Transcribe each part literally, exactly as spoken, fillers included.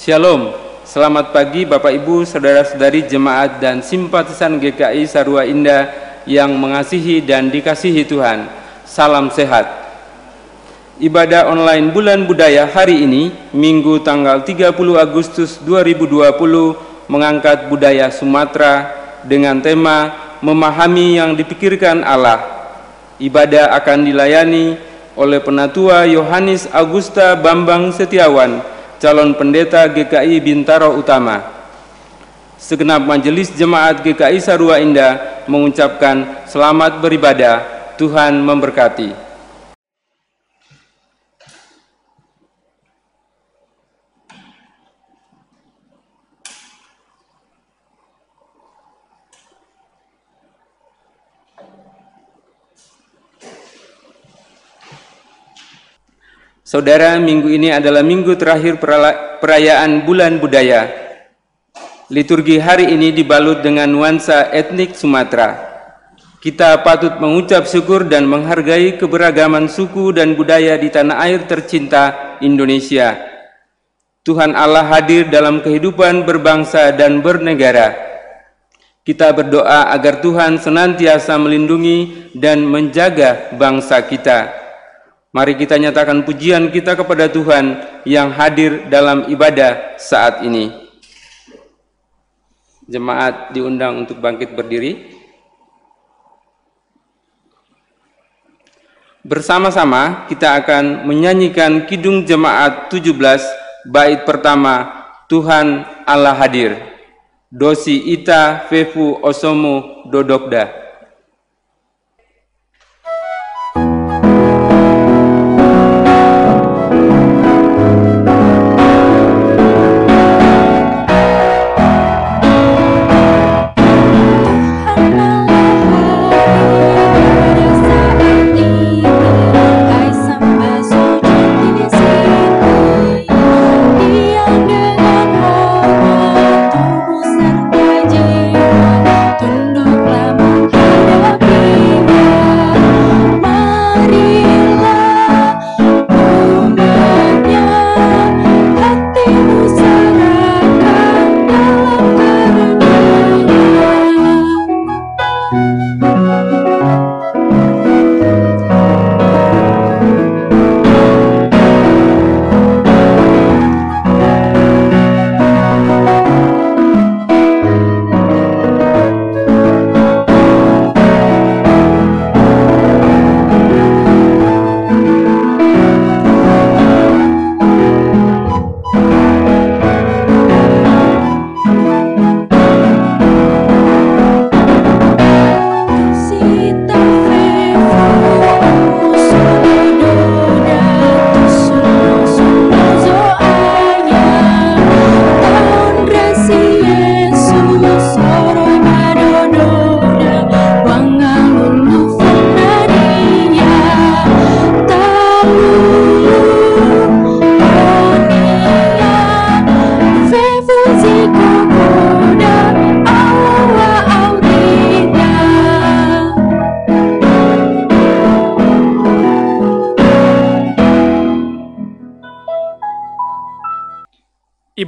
Shalom, selamat pagi Bapak Ibu, Saudara-saudari jemaat dan simpatisan G K I Sarua Indah yang mengasihi dan dikasihi Tuhan. Salam sehat. Ibadah online Bulan Budaya hari ini, Minggu tanggal tiga puluh Agustus dua ribu dua puluh, mengangkat budaya Sumatera dengan tema Memahami yang Dipikirkan Allah. Ibadah akan dilayani oleh Penatua Yohanes Augusta Bambang Setiawan, Calon Pendeta G K I Bintaro Utama. Segenap majelis jemaat G K I Sarua Indah mengucapkan selamat beribadah, Tuhan memberkati. Saudara, minggu ini adalah minggu terakhir perayaan Bulan Budaya. Liturgi hari ini dibalut dengan nuansa etnik Sumatera. Kita patut mengucap syukur dan menghargai keberagaman suku dan budaya di tanah air tercinta Indonesia. Tuhan Allah hadir dalam kehidupan berbangsa dan bernegara. Kita berdoa agar Tuhan senantiasa melindungi dan menjaga bangsa kita. Mari kita nyatakan pujian kita kepada Tuhan yang hadir dalam ibadah saat ini. Jemaat diundang untuk bangkit berdiri. Bersama-sama kita akan menyanyikan Kidung Jemaat tujuh belas, bait pertama, Tuhan Allah Hadir. Dosi ita fefu osomu dodokda.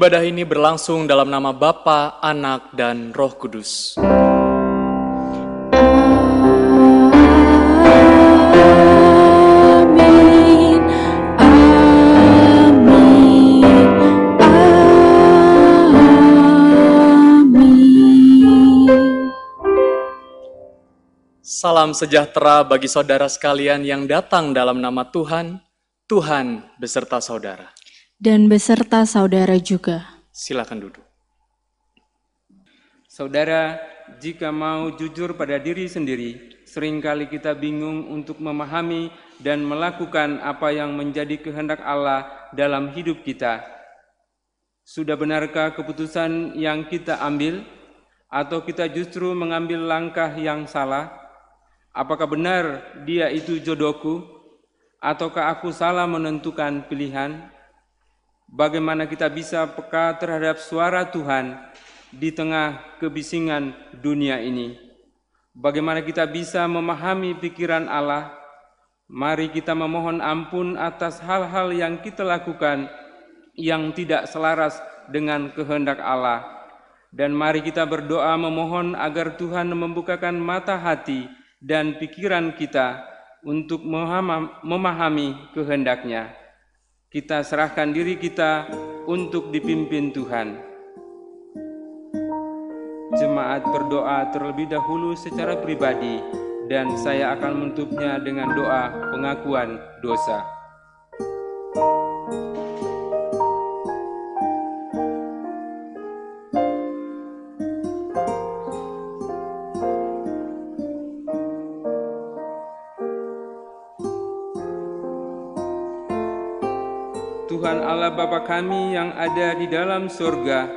Ibadah ini berlangsung dalam nama Bapa, Anak, dan Roh Kudus. Salam sejahtera bagi saudara sekalian yang datang dalam nama Tuhan, Tuhan beserta saudara. Dan beserta saudara juga. Silakan duduk. Saudara, jika mau jujur pada diri sendiri, seringkali kita bingung untuk memahami dan melakukan apa yang menjadi kehendak Allah dalam hidup kita. Sudah benarkah keputusan yang kita ambil? Atau kita justru mengambil langkah yang salah? Apakah benar dia itu jodohku? Ataukah aku salah menentukan pilihan? Bagaimana kita bisa peka terhadap suara Tuhan di tengah kebisingan dunia ini? Bagaimana kita bisa memahami pikiran Allah? Mari kita memohon ampun atas hal-hal yang kita lakukan yang tidak selaras dengan kehendak Allah. Dan mari kita berdoa memohon agar Tuhan membukakan mata hati dan pikiran kita untuk memahami kehendaknya. Kita serahkan diri kita untuk dipimpin Tuhan. Jemaat berdoa terlebih dahulu secara pribadi dan saya akan menutupnya dengan doa pengakuan dosa. Tuhan Allah Bapa kami yang ada di dalam surga,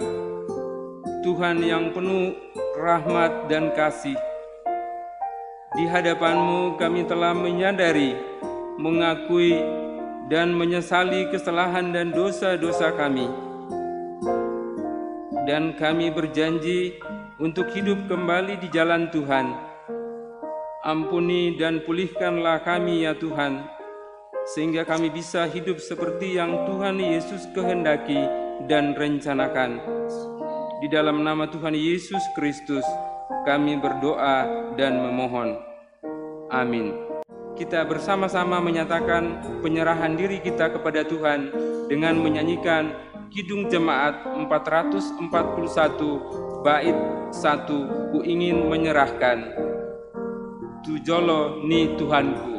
Tuhan yang penuh rahmat dan kasih, di hadapan-Mu kami telah menyadari, mengakui, dan menyesali kesalahan dan dosa-dosa kami. Dan kami berjanji untuk hidup kembali di jalan Tuhan. Ampuni dan pulihkanlah kami ya Tuhan, sehingga kami bisa hidup seperti yang Tuhan Yesus kehendaki dan rencanakan. Di dalam nama Tuhan Yesus Kristus, kami berdoa dan memohon. Amin. Kita bersama-sama menyatakan penyerahan diri kita kepada Tuhan dengan menyanyikan Kidung Jemaat empat ratus empat puluh satu, Bait satu, Ku Ingin Menyerahkan. Tu Jolo Ni Tuhanku.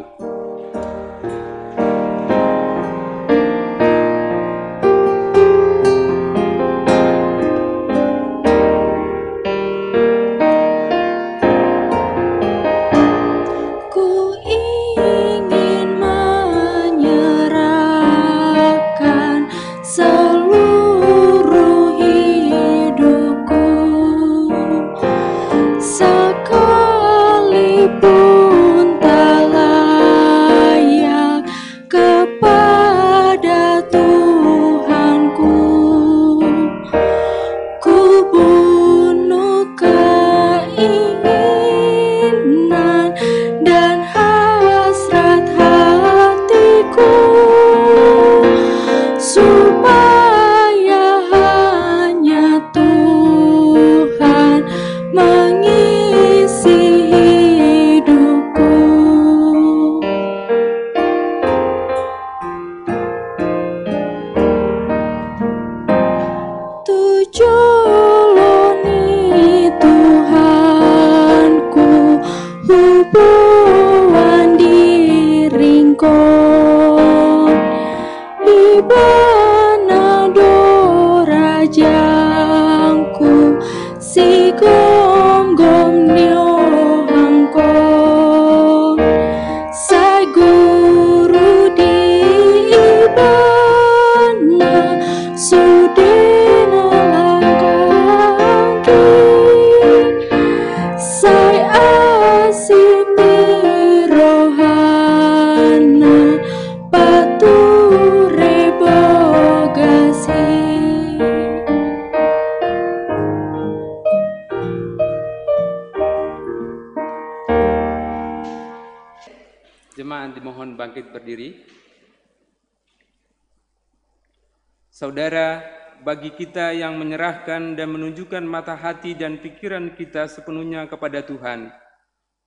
Saudara, bagi kita yang menyerahkan dan menunjukkan mata hati dan pikiran kita sepenuhnya kepada Tuhan,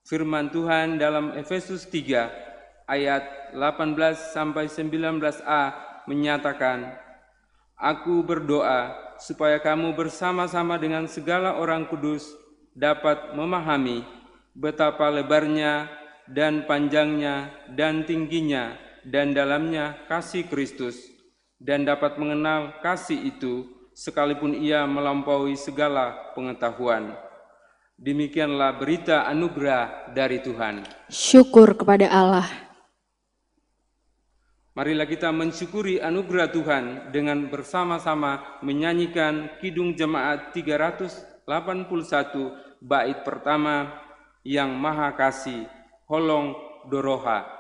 firman Tuhan dalam Efesus tiga ayat delapan belas sampai sembilan belas a menyatakan, Aku berdoa supaya kamu bersama-sama dengan segala orang kudus dapat memahami betapa lebarnya dan panjangnya dan tingginya dan dalamnya kasih Kristus, dan dapat mengenal kasih itu sekalipun ia melampaui segala pengetahuan. Demikianlah berita anugerah dari Tuhan. Syukur kepada Allah. Marilah kita mensyukuri anugerah Tuhan dengan bersama-sama menyanyikan Kidung Jemaat tiga ratus delapan puluh satu bait pertama yang Maha Kasih, Holong Doroha.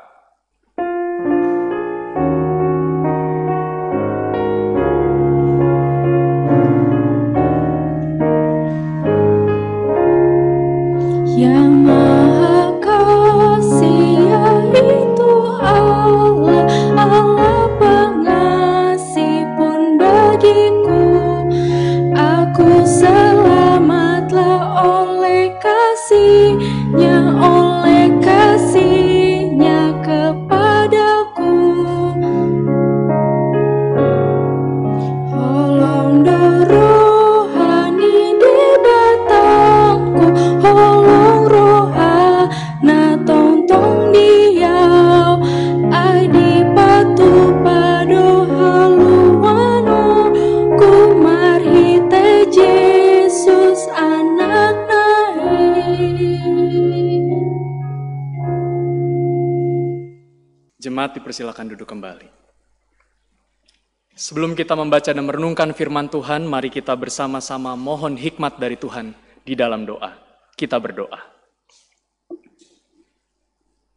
Allah, Allah pengasih pun bagiku. jemaat dipersilakan duduk kembali. Sebelum kita membaca dan merenungkan firman Tuhan, mari kita bersama-sama mohon hikmat dari Tuhan di dalam doa. Kita berdoa.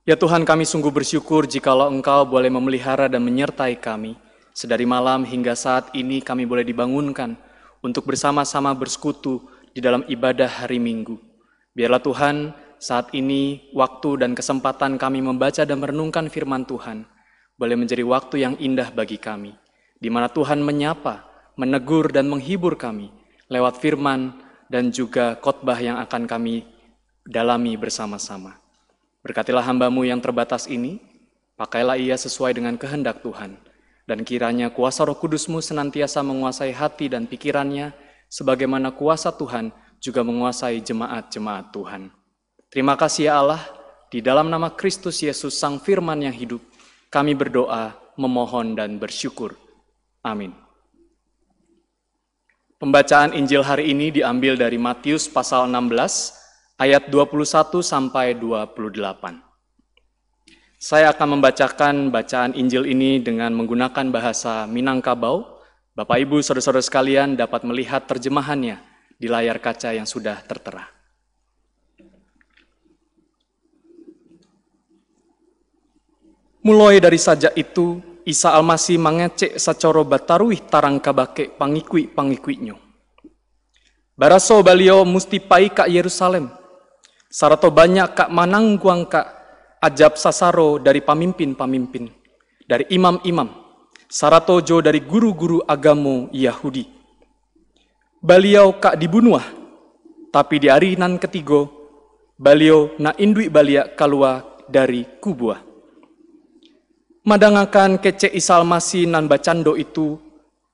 Ya Tuhan, kami sungguh bersyukur jikalau Engkau boleh memelihara dan menyertai kami. Sedari malam hingga saat ini kami boleh dibangunkan untuk bersama-sama bersekutu di dalam ibadah hari Minggu. Biarlah Tuhan, saat ini waktu dan kesempatan kami membaca dan merenungkan firman Tuhan boleh menjadi waktu yang indah bagi kami, di mana Tuhan menyapa, menegur, dan menghibur kami lewat firman dan juga khotbah yang akan kami dalami bersama-sama. Berkatilah hamba-Mu yang terbatas ini, pakailah ia sesuai dengan kehendak Tuhan, dan kiranya kuasa Roh Kudus-Mu senantiasa menguasai hati dan pikirannya, sebagaimana kuasa Tuhan juga menguasai jemaat-jemaat Tuhan. Terima kasih ya Allah, di dalam nama Kristus Yesus Sang Firman yang hidup, kami berdoa, memohon, dan bersyukur. Amin. Pembacaan Injil hari ini diambil dari Matius pasal enam belas, ayat dua puluh satu sampai dua puluh delapan. Saya akan membacakan bacaan Injil ini dengan menggunakan bahasa Minangkabau. Bapak Ibu saudara-saudara sekalian dapat melihat terjemahannya di layar kaca yang sudah tertera. Mulai dari sajak itu, Isa Almasi mangecek sacara bataruih tarang kabake pangikui-pangikuinyo. Baraso balio musti pai ka Yerusalem. Sarato banyak kak manang guang kak ajab sasaro dari pamimpin-pamimpin, dari imam-imam, sarato jo dari guru-guru agamo Yahudi. Baliau kak dibunuah, tapi di arinan ketigo, baliau na indui baliak kalua dari kubuah. Madangakan kece Isa Almasi nan bacando itu,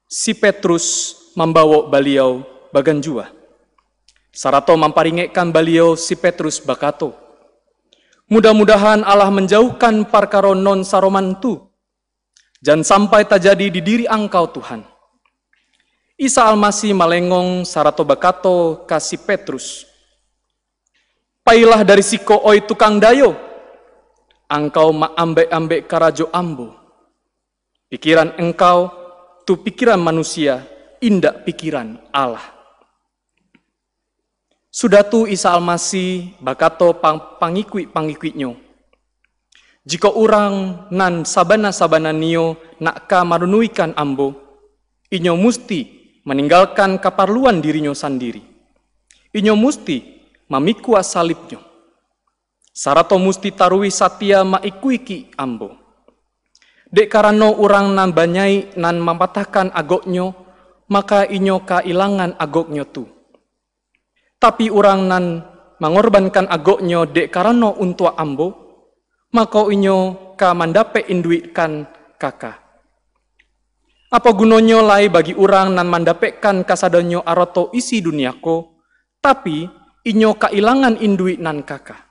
si Petrus membawa baliau baganjua. Sarato mamparingekkan baliau si Petrus bakato. Mudah-mudahan Allah menjauhkan parkaro non saromantu. Jangan sampai terjadi di diri angkau Tuhan. Isa Almasi malengong sarato bakato kasi Petrus. Pailah dari siko oi tukang dayo. Angkau ma ambek-ambek karajo ambo. Pikiran engkau tu pikiran manusia, indak pikiran Allah. Sudah tu Isa Almasi bakato pangikui-pangikuinyo. Jika orang nan sabana-sabana nio nakka marunuikan ambo, inyo musti meninggalkan kaparluan dirinyo sendiri. Inyo musti mamikua salibnyo. Sarato musti tarui satya maikuiki ambo. Dek karano orang nan banyai nan mampatahkan agoknyo, maka inyo kailangan agoknyo tu. Tapi orang nan mengorbankan agoknyo dek karano untuk ambo, maka inyo ka mandape induitkan kakak. Apa gunonyo lai bagi orang nan mandapekkan kasadonyo aroto isi duniako, tapi inyo kailangan induit nan kakak.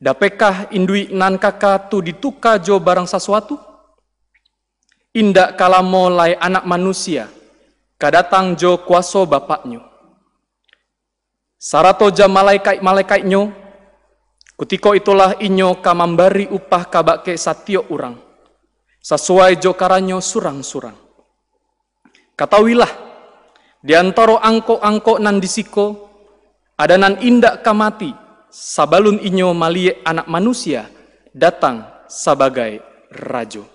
Dapekah induit nan kakak tu dituka jo barang sesuatu? Indak kalamo lai anak manusia, kadatang jo kuaso bapaknyo. Saratoja malaikat-malaikatnyo, kutiko itulah inyo kamambari upah kabake satio urang, sesuai jokaranyo surang-surang. Katawilah, diantoro angko-angko nan disiko, ada nan indak kamati, sabalun inyo malie anak manusia, datang sebagai rajo.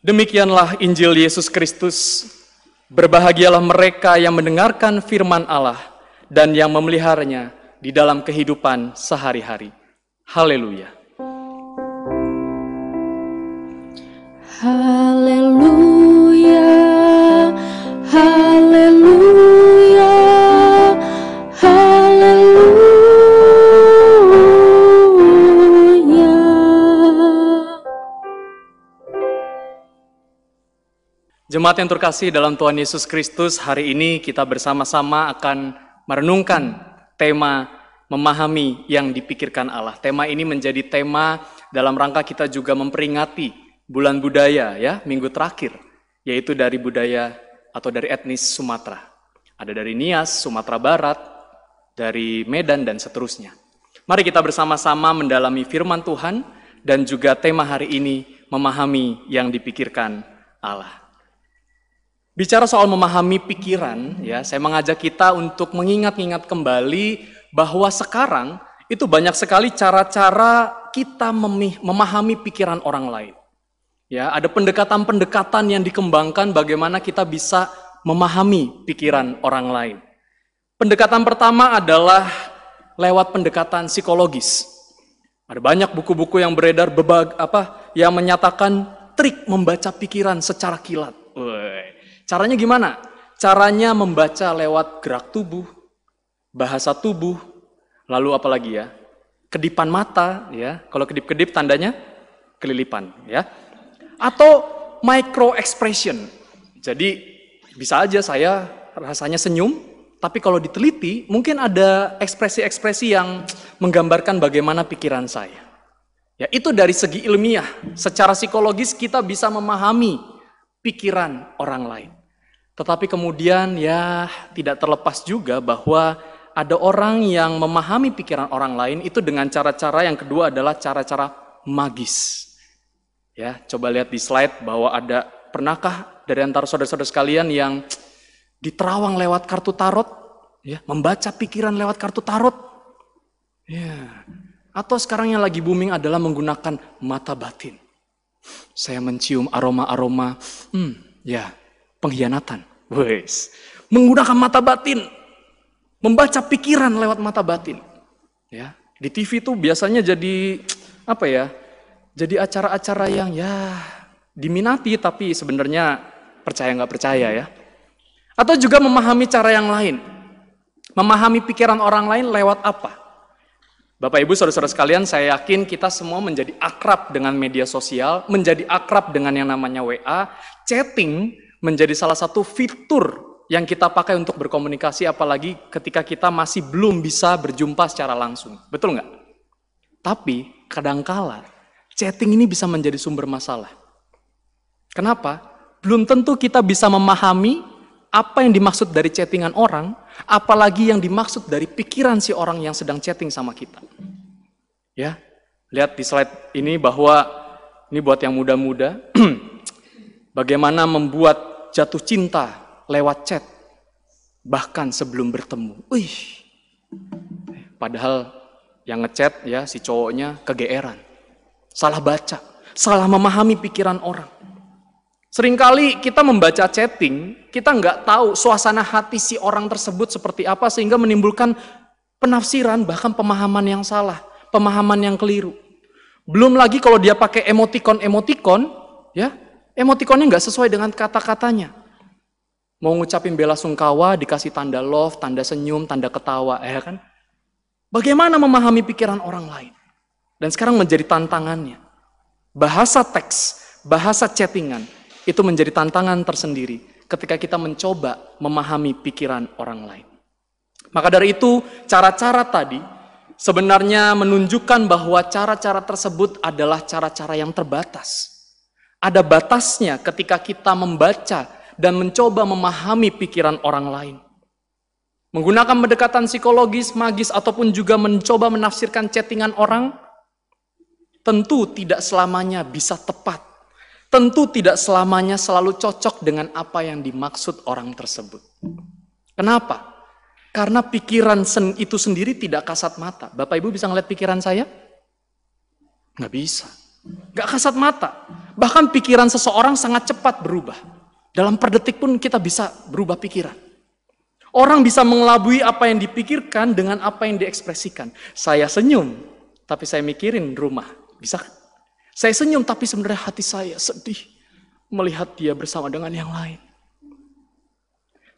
Demikianlah Injil Yesus Kristus, berbahagialah mereka yang mendengarkan firman Allah dan yang memeliharanya di dalam kehidupan sehari-hari. Haleluya. Haleluya, haleluya, haleluya. Jemaat yang terkasih dalam Tuhan Yesus Kristus, hari ini kita bersama-sama akan merenungkan tema memahami yang dipikirkan Allah. Tema ini menjadi tema dalam rangka kita juga memperingati bulan budaya ya, minggu terakhir, yaitu dari budaya atau dari etnis Sumatera. Ada dari Nias, Sumatera Barat, dari Medan, dan seterusnya. Mari kita bersama-sama mendalami firman Tuhan dan juga tema hari ini, memahami yang dipikirkan Allah. Bicara soal memahami pikiran, ya, saya mengajak kita untuk mengingat-ingat kembali bahwa sekarang itu banyak sekali cara-cara kita memahami pikiran orang lain. Ya, ada pendekatan-pendekatan yang dikembangkan bagaimana kita bisa memahami pikiran orang lain. Pendekatan pertama adalah lewat pendekatan psikologis. Ada banyak buku-buku yang beredar bebag, apa, yang menyatakan trik membaca pikiran secara kilat. Wey. Caranya gimana? Caranya membaca lewat gerak tubuh, bahasa tubuh, lalu apa lagi ya? Kedipan mata, ya. Kalau kedip-kedip tandanya kelilipan, ya. Atau micro expression. Jadi bisa aja saya rasanya senyum, tapi kalau diteliti, mungkin ada ekspresi-ekspresi yang menggambarkan bagaimana pikiran saya. Ya, itu dari segi ilmiah, secara psikologis kita bisa memahami pikiran orang lain. Tetapi kemudian ya tidak terlepas juga bahwa ada orang yang memahami pikiran orang lain itu dengan cara-cara yang kedua adalah cara-cara magis. Ya, coba lihat di slide bahwa ada, pernahkah dari antara saudara-saudara sekalian yang diterawang lewat kartu tarot, ya, membaca pikiran lewat kartu tarot, ya. Atau sekarang yang lagi booming adalah menggunakan mata batin. Saya mencium aroma-aroma, hmm, ya, pengkhianatan. Wes, menggunakan mata batin, membaca pikiran lewat mata batin. Ya, di T V tuh biasanya jadi apa ya? Jadi acara-acara yang ya diminati, tapi sebenarnya percaya nggak percaya ya. Atau juga memahami cara yang lain. Memahami pikiran orang lain lewat apa? Bapak, Ibu, saudara-saudara sekalian, saya yakin kita semua menjadi akrab dengan media sosial, menjadi akrab dengan yang namanya W A, chatting menjadi salah satu fitur yang kita pakai untuk berkomunikasi, apalagi ketika kita masih belum bisa berjumpa secara langsung. Betul nggak? Tapi kadangkala chatting ini bisa menjadi sumber masalah. Kenapa? Belum tentu kita bisa memahami apa yang dimaksud dari chattingan orang, apalagi yang dimaksud dari pikiran si orang yang sedang chatting sama kita. Ya, lihat di slide ini bahwa, ini buat yang muda-muda, bagaimana membuat jatuh cinta lewat chat, bahkan sebelum bertemu. Wih, padahal yang ngechat ya si cowoknya kegeeran, salah baca, salah memahami pikiran orang. Seringkali kita membaca chatting, kita nggak tahu suasana hati si orang tersebut seperti apa sehingga menimbulkan penafsiran bahkan pemahaman yang salah, pemahaman yang keliru. Belum lagi kalau dia pakai emotikon-emotikon, ya emotikonnya nggak sesuai dengan kata-katanya. Mau ngucapin bela sungkawa dikasih tanda love, tanda senyum, tanda ketawa, ya kan? Bagaimana memahami pikiran orang lain? Dan sekarang menjadi tantangannya. Bahasa teks, bahasa chattingan. Itu menjadi tantangan tersendiri ketika kita mencoba memahami pikiran orang lain. Maka dari itu, cara-cara tadi sebenarnya menunjukkan bahwa cara-cara tersebut adalah cara-cara yang terbatas. Ada batasnya ketika kita membaca dan mencoba memahami pikiran orang lain. Menggunakan pendekatan psikologis, magis, ataupun juga mencoba menafsirkan chattingan orang, tentu tidak selamanya bisa tepat. Tentu tidak selamanya selalu cocok dengan apa yang dimaksud orang tersebut. Kenapa? Karena pikiran sen itu sendiri tidak kasat mata. Bapak Ibu bisa ngeliat pikiran saya? Nggak bisa. Nggak kasat mata. Bahkan pikiran seseorang sangat cepat berubah. Dalam per detik pun kita bisa berubah pikiran. Orang bisa mengelabui apa yang dipikirkan dengan apa yang diekspresikan. Saya senyum, tapi saya mikirin rumah. Bisa kan? Saya senyum tapi sebenarnya hati saya sedih melihat dia bersama dengan yang lain.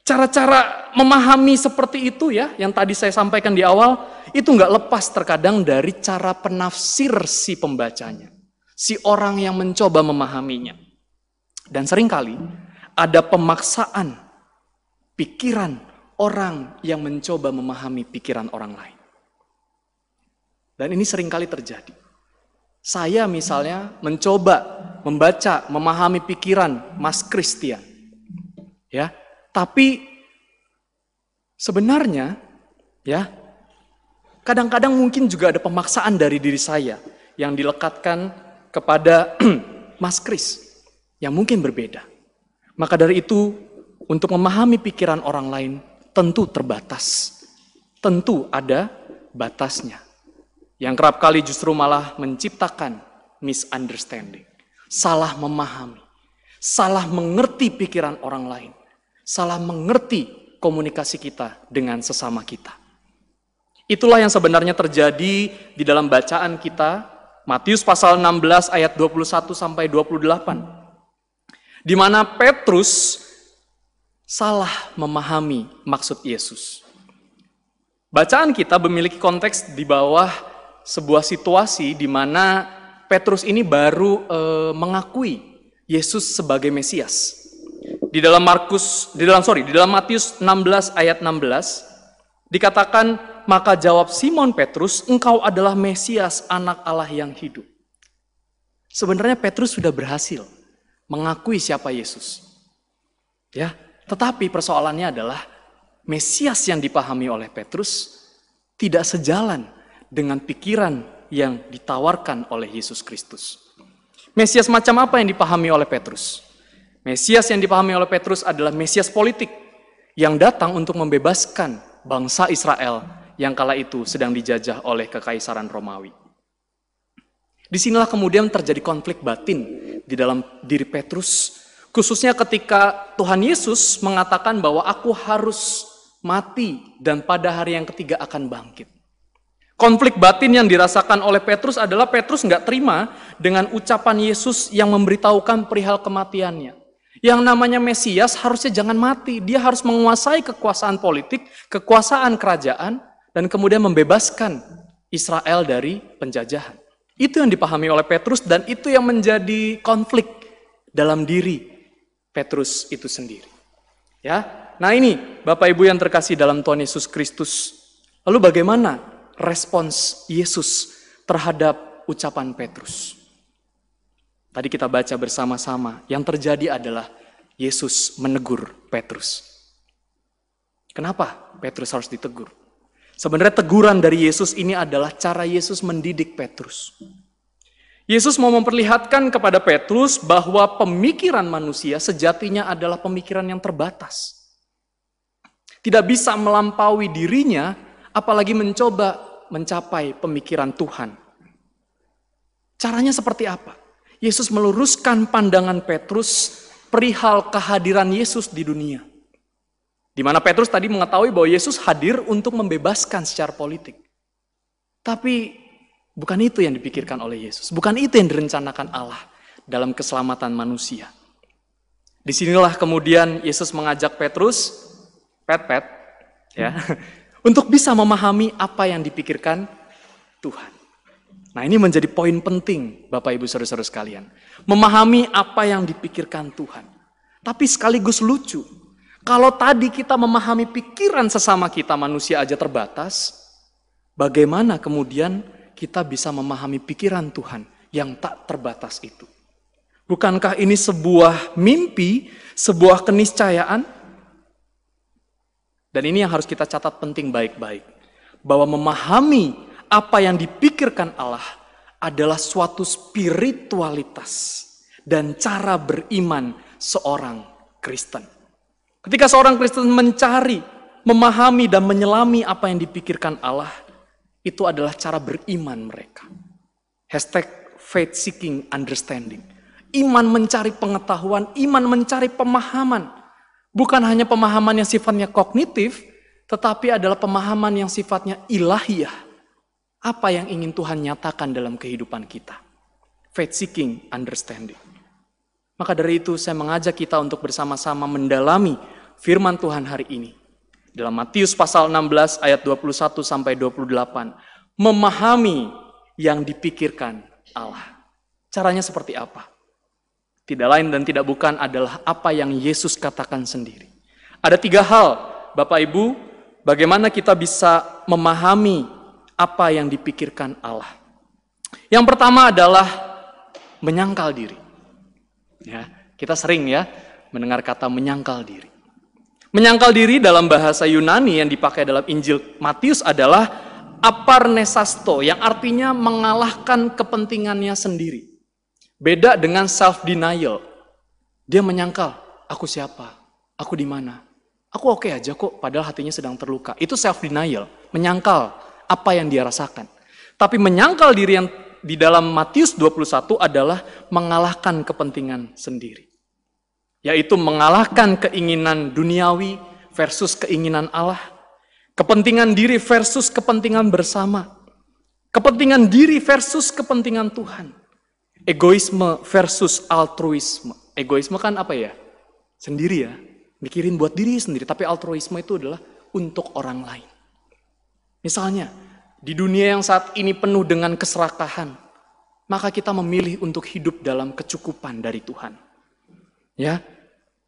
Cara-cara memahami seperti itu ya, yang tadi saya sampaikan di awal, itu nggak lepas terkadang dari cara penafsir si pembacanya, si orang yang mencoba memahaminya. Dan seringkali ada pemaksaan pikiran orang yang mencoba memahami pikiran orang lain. Dan ini seringkali terjadi. Saya misalnya mencoba membaca, memahami pikiran Mas Christian. Ya, tapi sebenarnya ya Kadang-kadang mungkin juga ada pemaksaan dari diri saya yang dilekatkan kepada Mas Kris yang mungkin berbeda. Maka dari itu, untuk memahami pikiran orang lain tentu terbatas. Tentu ada batasnya. Yang kerap kali justru malah menciptakan misunderstanding. Salah memahami. Salah mengerti pikiran orang lain. Salah mengerti komunikasi kita dengan sesama kita. Itulah yang sebenarnya terjadi di dalam bacaan kita Matius pasal enam belas ayat dua puluh satu sampai dua puluh delapan. Di mana Petrus salah memahami maksud Yesus. Bacaan kita memiliki konteks di bawah sebuah situasi di mana Petrus ini baru e, mengakui Yesus sebagai Mesias. Di dalam Markus, di dalam sorry, di dalam Matius enam belas ayat enam belas dikatakan, maka jawab Simon Petrus, engkau adalah Mesias, anak Allah yang hidup. Sebenarnya Petrus sudah berhasil mengakui siapa Yesus, ya. Tetapi persoalannya adalah Mesias yang dipahami oleh Petrus tidak sejalan dengan pikiran yang ditawarkan oleh Yesus Kristus. Mesias macam apa yang dipahami oleh Petrus? Mesias yang dipahami oleh Petrus adalah Mesias politik yang datang untuk membebaskan bangsa Israel yang kala itu sedang dijajah oleh Kekaisaran Romawi. Disinilah kemudian terjadi konflik batin di dalam diri Petrus, khususnya ketika Tuhan Yesus mengatakan bahwa aku harus mati dan pada hari yang ketiga akan bangkit. Konflik batin yang dirasakan oleh Petrus adalah Petrus nggak terima dengan ucapan Yesus yang memberitahukan perihal kematiannya. Yang namanya Mesias harusnya jangan mati, dia harus menguasai kekuasaan politik, kekuasaan kerajaan, dan kemudian membebaskan Israel dari penjajahan. Itu yang dipahami oleh Petrus dan itu yang menjadi konflik dalam diri Petrus itu sendiri. Ya, nah ini Bapak Ibu yang terkasih dalam Tuhan Yesus Kristus. Lalu bagaimana respons Yesus terhadap ucapan Petrus? Tadi kita baca bersama-sama, yang terjadi adalah Yesus menegur Petrus. Kenapa Petrus harus ditegur? Sebenarnya teguran dari Yesus ini adalah cara Yesus mendidik Petrus. Yesus mau memperlihatkan kepada Petrus bahwa pemikiran manusia sejatinya adalah pemikiran yang terbatas. Tidak bisa melampaui dirinya, apalagi mencoba mencapai pemikiran Tuhan. Caranya seperti apa? Yesus meluruskan pandangan Petrus perihal kehadiran Yesus di dunia. Di mana Petrus tadi mengetahui bahwa Yesus hadir untuk membebaskan secara politik. Tapi bukan itu yang dipikirkan oleh Yesus. Bukan itu yang direncanakan Allah dalam keselamatan manusia. Disinilah kemudian Yesus mengajak Petrus, pet-pet, ya, untuk bisa memahami apa yang dipikirkan Tuhan. Nah ini menjadi poin penting Bapak Ibu Saudara-saudara sekalian. Memahami apa yang dipikirkan Tuhan. Tapi sekaligus lucu. Kalau tadi kita memahami pikiran sesama kita manusia aja terbatas, bagaimana kemudian kita bisa memahami pikiran Tuhan yang tak terbatas itu? Bukankah ini sebuah mimpi, sebuah keniscayaan? Dan ini yang harus kita catat penting baik-baik. Bahwa memahami apa yang dipikirkan Allah adalah suatu spiritualitas dan cara beriman seorang Kristen. Ketika seorang Kristen mencari, memahami, dan menyelami apa yang dipikirkan Allah, itu adalah cara beriman mereka. Hashtag faith seeking understanding. Iman mencari pengetahuan, iman mencari pemahaman. Bukan hanya pemahaman yang sifatnya kognitif, tetapi adalah pemahaman yang sifatnya ilahiyah. Apa yang ingin Tuhan nyatakan dalam kehidupan kita. Faith seeking understanding. Maka dari itu saya mengajak kita untuk bersama-sama mendalami firman Tuhan hari ini. Dalam Matius pasal enam belas ayat dua puluh satu sampai dua puluh delapan, memahami yang dipikirkan Allah. Caranya seperti apa? Tidak lain dan tidak bukan adalah apa yang Yesus katakan sendiri. Ada tiga hal, Bapak Ibu, bagaimana kita bisa memahami apa yang dipikirkan Allah. Yang pertama adalah menyangkal diri. Ya, kita sering ya mendengar kata menyangkal diri. Menyangkal diri dalam bahasa Yunani yang dipakai dalam Injil Matius adalah Aparnesasto yang artinya mengalahkan kepentingannya sendiri. Beda dengan self-denial. Dia menyangkal, aku siapa? Aku di mana? Aku oke okay aja kok, padahal hatinya sedang terluka. Itu self-denial, menyangkal apa yang dia rasakan. Tapi menyangkal diri yang di dalam Matius dua puluh satu adalah mengalahkan kepentingan sendiri. Yaitu mengalahkan keinginan duniawi versus keinginan Allah. Kepentingan diri versus kepentingan bersama. Kepentingan diri versus kepentingan Tuhan. Egoisme versus altruisme. Egoisme kan apa ya? Sendiri ya. Mikirin buat diri sendiri. Tapi altruisme itu adalah untuk orang lain. Misalnya, di dunia yang saat ini penuh dengan keserakahan, maka kita memilih untuk hidup dalam kecukupan dari Tuhan. Ya.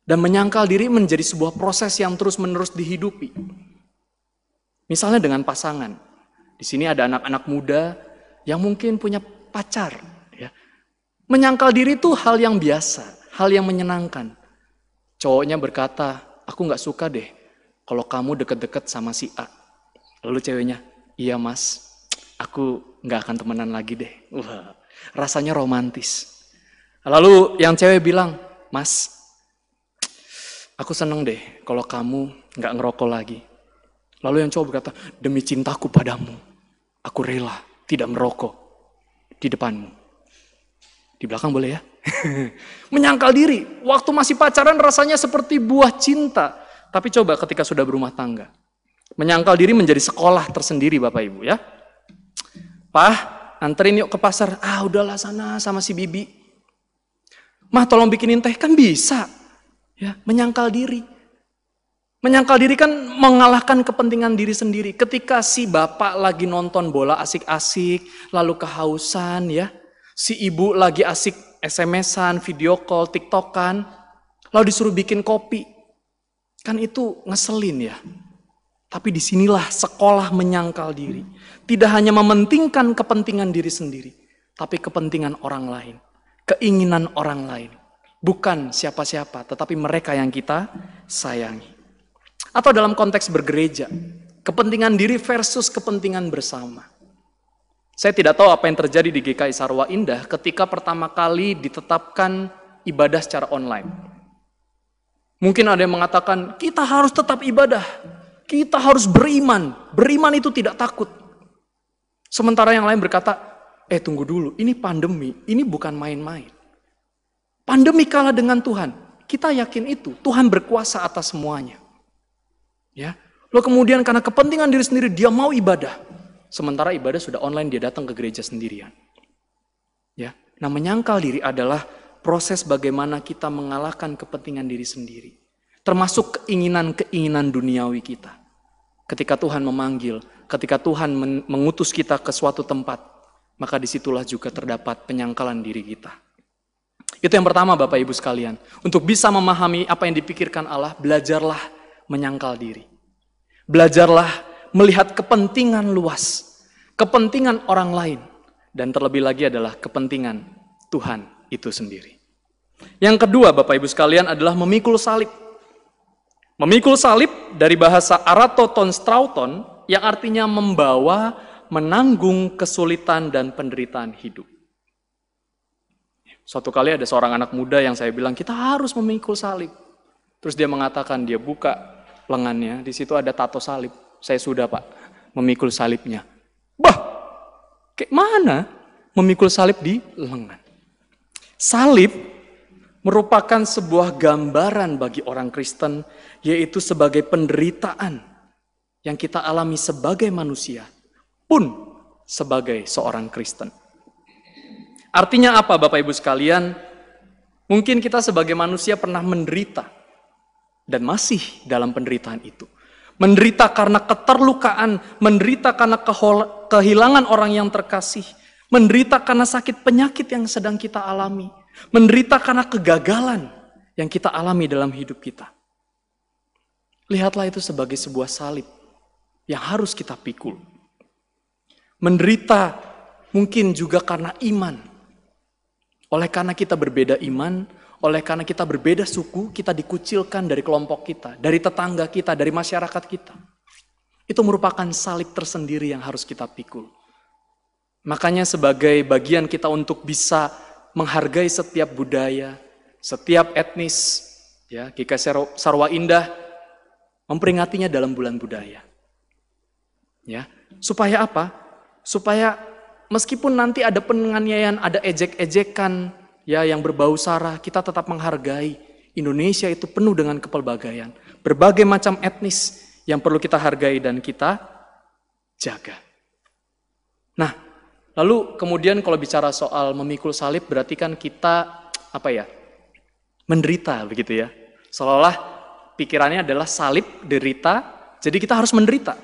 Dan menyangkal diri menjadi sebuah proses yang terus-menerus dihidupi. Misalnya dengan pasangan. Di sini ada anak-anak muda yang mungkin punya pacar. Ya. Menyangkal diri itu hal yang biasa, hal yang menyenangkan. Cowoknya berkata, aku gak suka deh kalau kamu deket-deket sama si A. Lalu ceweknya, iya mas, aku gak akan temenan lagi deh. Wah, rasanya romantis. Lalu yang cewek bilang, mas, aku seneng deh kalau kamu gak ngerokok lagi. Lalu yang cowok berkata, demi cintaku padamu, aku rela tidak merokok di depanmu. Di belakang boleh ya? Menyangkal diri. Waktu masih pacaran rasanya seperti buah cinta. Tapi coba ketika sudah berumah tangga. Menyangkal diri menjadi sekolah tersendiri Bapak Ibu ya. Pah, anterin yuk ke pasar. Ah udahlah sana sama si Bibi. Mah tolong bikinin teh, kan bisa. Ya, menyangkal diri. Menyangkal diri kan mengalahkan kepentingan diri sendiri. Ketika si bapak lagi nonton bola asik-asik, lalu kehausan ya. Si ibu lagi asik S M S-an, video call, TikTok-an, lalu disuruh bikin kopi. Kan itu ngeselin ya. Tapi disinilah sekolah menyangkal diri. Tidak hanya mementingkan kepentingan diri sendiri, tapi kepentingan orang lain. Keinginan orang lain. Bukan siapa-siapa, tetapi mereka yang kita sayangi. Atau dalam konteks bergereja, kepentingan diri versus kepentingan bersama. Saya tidak tahu apa yang terjadi di G K I Sarua Indah ketika pertama kali ditetapkan ibadah secara online. Mungkin ada yang mengatakan, kita harus tetap ibadah, kita harus beriman, beriman itu tidak takut. Sementara yang lain berkata, eh tunggu dulu, ini pandemi, ini bukan main-main. Pandemi kalah dengan Tuhan, kita yakin itu, Tuhan berkuasa atas semuanya. Ya, lalu kemudian karena kepentingan diri sendiri dia mau ibadah, sementara ibadah sudah online dia datang ke gereja sendirian. Ya, nah menyangkal diri adalah proses bagaimana kita mengalahkan kepentingan diri sendiri, termasuk keinginan-keinginan duniawi kita. Ketika Tuhan memanggil, ketika Tuhan mengutus kita ke suatu tempat, maka disitulah juga terdapat penyangkalan diri kita. Itu yang pertama Bapak Ibu sekalian. Untuk bisa memahami apa yang dipikirkan Allah, belajarlah menyangkal diri. Belajarlah melihat kepentingan luas, kepentingan orang lain, dan terlebih lagi adalah kepentingan Tuhan itu sendiri. Yang kedua Bapak Ibu sekalian adalah memikul salib. Memikul salib dari bahasa aratoton strauton yang artinya membawa, menanggung kesulitan dan penderitaan hidup. Suatu kali ada seorang anak muda yang saya bilang, kita harus memikul salib. Terus dia mengatakan, dia buka lengannya, di situ ada tato salib. Saya sudah pak, memikul salibnya. Bah, kayak mana memikul salib di lengan? Salib merupakan sebuah gambaran bagi orang Kristen, yaitu sebagai penderitaan yang kita alami sebagai manusia, pun sebagai seorang Kristen. Artinya apa Bapak Ibu sekalian? Mungkin kita sebagai manusia pernah menderita. Dan masih dalam penderitaan itu. Menderita karena keterlukaan, menderita karena kehilangan orang yang terkasih, menderita karena sakit penyakit yang sedang kita alami, menderita karena kegagalan yang kita alami dalam hidup kita. Lihatlah itu sebagai sebuah salib yang harus kita pikul. Menderita mungkin juga karena iman. Oleh karena kita berbeda iman, oleh karena kita berbeda suku, kita dikucilkan dari kelompok kita, dari tetangga kita, dari masyarakat kita. Itu merupakan salib tersendiri yang harus kita pikul. Makanya sebagai bagian kita untuk bisa menghargai setiap budaya, setiap etnis, ya, G K I Sarua Indah memperingatinya dalam bulan budaya. Ya, supaya apa? Supaya meskipun nanti ada penganiayaan, ada ejek-ejekan, ya, yang berbau sara, kita tetap menghargai Indonesia itu penuh dengan kepelbagaian, berbagai macam etnis yang perlu kita hargai dan kita jaga. Nah, lalu kemudian kalau bicara soal memikul salib, berarti kan kita apa ya? Menderita begitu ya. Seolah-olah pikirannya adalah salib derita, jadi kita harus menderita.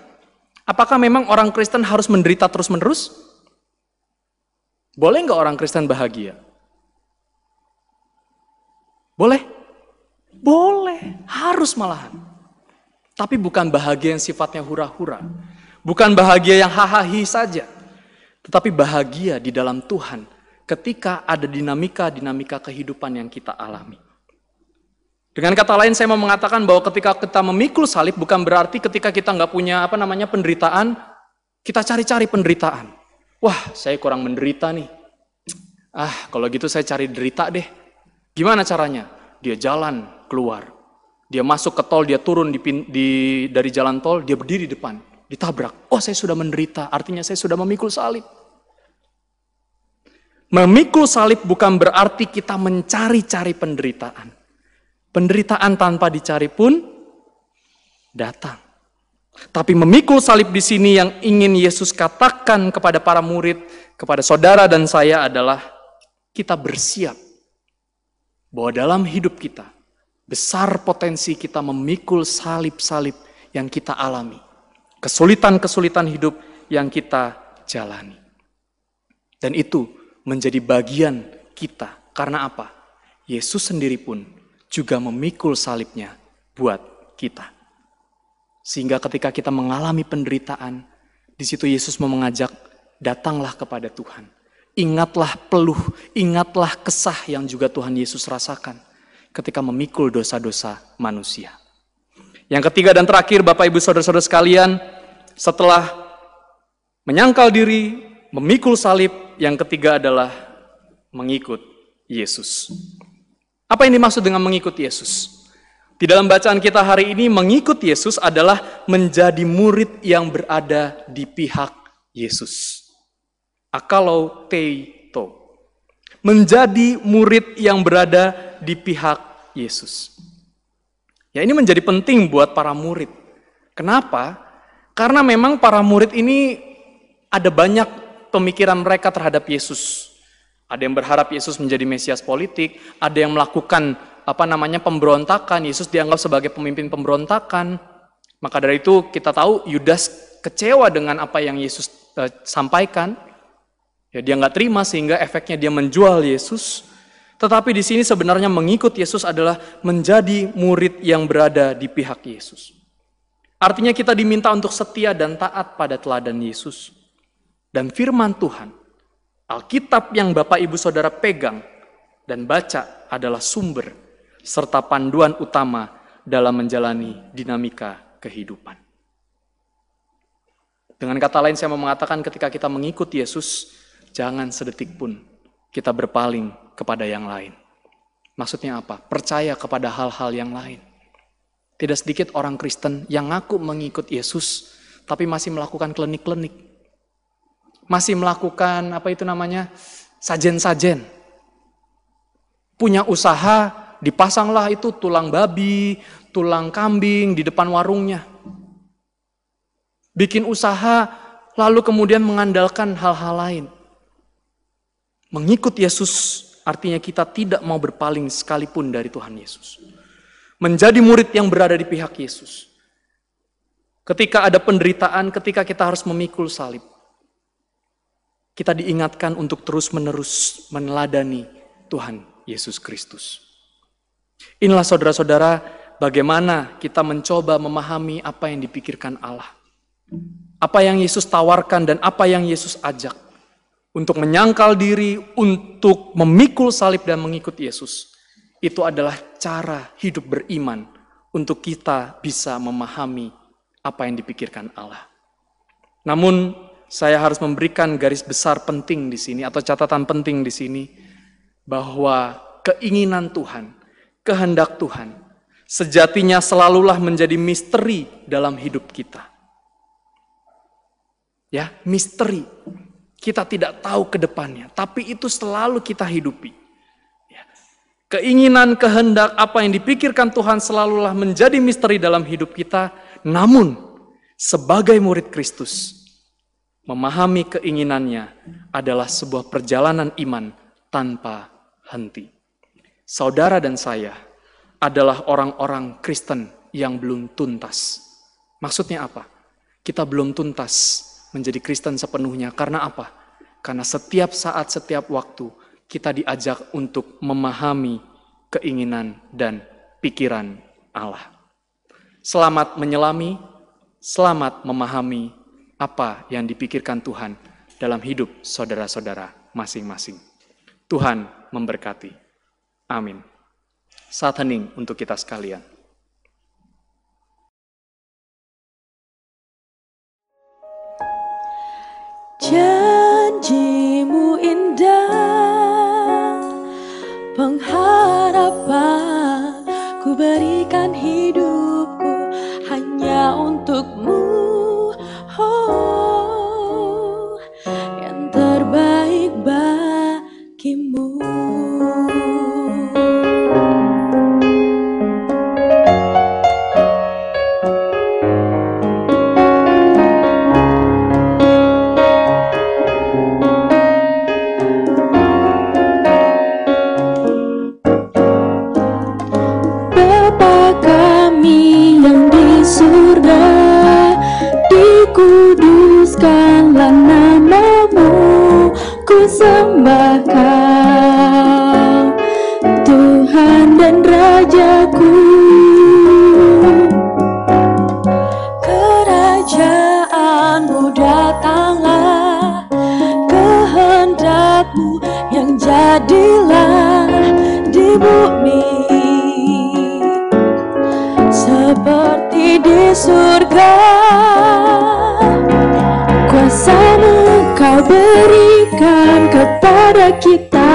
Apakah memang orang Kristen harus menderita terus-menerus? Boleh nggak orang Kristen bahagia? Boleh? Boleh, harus malahan. Tapi bukan bahagia yang sifatnya hura-hura. Bukan bahagia yang hahahi saja. Tetapi bahagia di dalam Tuhan ketika ada dinamika-dinamika kehidupan yang kita alami. Dengan kata lain, saya mau mengatakan bahwa ketika kita memikul salib, bukan berarti ketika kita nggak punya apa namanya penderitaan, kita cari-cari penderitaan. Wah, saya kurang menderita nih. Ah, kalau gitu saya cari derita deh. Gimana caranya? Dia jalan keluar. Dia masuk ke tol, dia turun di, di, dari jalan tol, dia berdiri di depan, ditabrak. Oh, saya sudah menderita, artinya saya sudah memikul salib. Memikul salib bukan berarti kita mencari-cari penderitaan. Penderitaan tanpa dicari pun datang. Tapi memikul salib di sini yang ingin Yesus katakan kepada para murid, kepada saudara dan saya adalah kita bersiap bahwa dalam hidup kita, besar potensi kita memikul salib-salib yang kita alami. Kesulitan-kesulitan hidup yang kita jalani. Dan itu menjadi bagian kita. Karena apa? Yesus sendiri pun juga memikul salibnya buat kita. Sehingga ketika kita mengalami penderitaan, di situ Yesus mau mengajak, datanglah kepada Tuhan. Ingatlah peluh, ingatlah kesah yang juga Tuhan Yesus rasakan ketika memikul dosa-dosa manusia. Yang ketiga dan terakhir, Bapak Ibu Saudara-saudara sekalian, setelah menyangkal diri, memikul salib, yang ketiga adalah mengikut Yesus. Apa yang dimaksud dengan mengikut Yesus? Di dalam bacaan kita hari ini, mengikut Yesus adalah menjadi murid yang berada di pihak Yesus. Akalo teito. Menjadi murid yang berada di pihak Yesus. Ya, ini menjadi penting buat para murid. Kenapa? Karena memang para murid ini ada banyak pemikiran mereka terhadap Yesus. Ada yang berharap Yesus menjadi Mesias politik, ada yang melakukan apa namanya pemberontakan, Yesus dianggap sebagai pemimpin pemberontakan. Maka dari itu kita tahu Yudas kecewa dengan apa yang Yesus eh, sampaikan. Ya, dia nggak terima sehingga efeknya dia menjual Yesus. Tetapi di sini sebenarnya mengikut Yesus adalah menjadi murid yang berada di pihak Yesus. Artinya kita diminta untuk setia dan taat pada teladan Yesus. Dan firman Tuhan, Alkitab yang Bapak Ibu Saudara pegang dan baca adalah sumber serta panduan utama dalam menjalani dinamika kehidupan. Dengan kata lain saya mau mengatakan ketika kita mengikuti Yesus, jangan sedetik pun kita berpaling kepada yang lain. Maksudnya apa? Percaya kepada hal-hal yang lain. Tidak sedikit orang Kristen yang ngaku mengikut Yesus, tapi masih melakukan klenik-klenik. Masih melakukan, apa itu namanya, sajen-sajen. Punya usaha, dipasanglah itu tulang babi, tulang kambing di depan warungnya. Bikin usaha, lalu kemudian mengandalkan hal-hal lain. Mengikut Yesus artinya kita tidak mau berpaling sekalipun dari Tuhan Yesus. Menjadi murid yang berada di pihak Yesus. Ketika ada penderitaan, ketika kita harus memikul salib, kita diingatkan untuk terus-menerus meneladani Tuhan Yesus Kristus. Inilah saudara-saudara bagaimana kita mencoba memahami apa yang dipikirkan Allah. Apa yang Yesus tawarkan dan apa yang Yesus ajak. Untuk menyangkal diri, untuk memikul salib dan mengikuti Yesus. Itu adalah cara hidup beriman untuk kita bisa memahami apa yang dipikirkan Allah. Namun, saya harus memberikan garis besar penting di sini, atau catatan penting di sini, bahwa keinginan Tuhan, kehendak Tuhan, sejatinya selalulah menjadi misteri dalam hidup kita. Ya, misteri. Kita tidak tahu ke depannya, tapi itu selalu kita hidupi. Keinginan, kehendak, apa yang dipikirkan Tuhan selalulah menjadi misteri dalam hidup kita. Namun, sebagai murid Kristus, memahami keinginannya adalah sebuah perjalanan iman tanpa henti. Saudara dan saya adalah orang-orang Kristen yang belum tuntas. Maksudnya apa? Kita belum tuntas menjadi Kristen sepenuhnya. Karena apa? Karena setiap saat, setiap waktu, kita diajak untuk memahami keinginan dan pikiran Allah. Selamat menyelami, selamat memahami apa yang dipikirkan Tuhan dalam hidup saudara-saudara masing-masing. Tuhan memberkati. Amin. Saat hening untuk kita sekalian. Janjimu indah, pengharapan ku berikan hidupku hanya untukmu, oh, yang terbaik bagimu. Kuduskanlah namamu, ku sembah kau, Tuhan dan Rajaku. Kerajaanmu datanglah, kehendakmu yang jadilah di bumi seperti di surga. Kuasamu kau berikan kepada kita,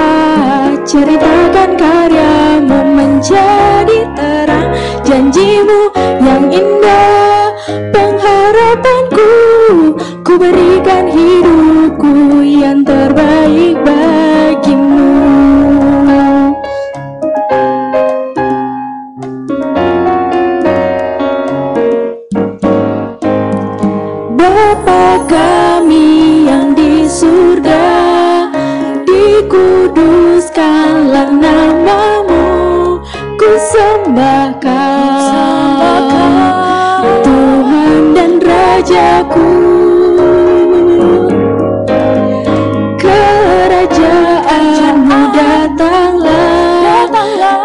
ceritakan karyamu menjadi terang. Janjimu yang indah, pengharapanku, ku berikan hidupku yang terbaik bagimu. Sembah kau, Tuhan dan Rajaku. Kerajaanmu datanglah,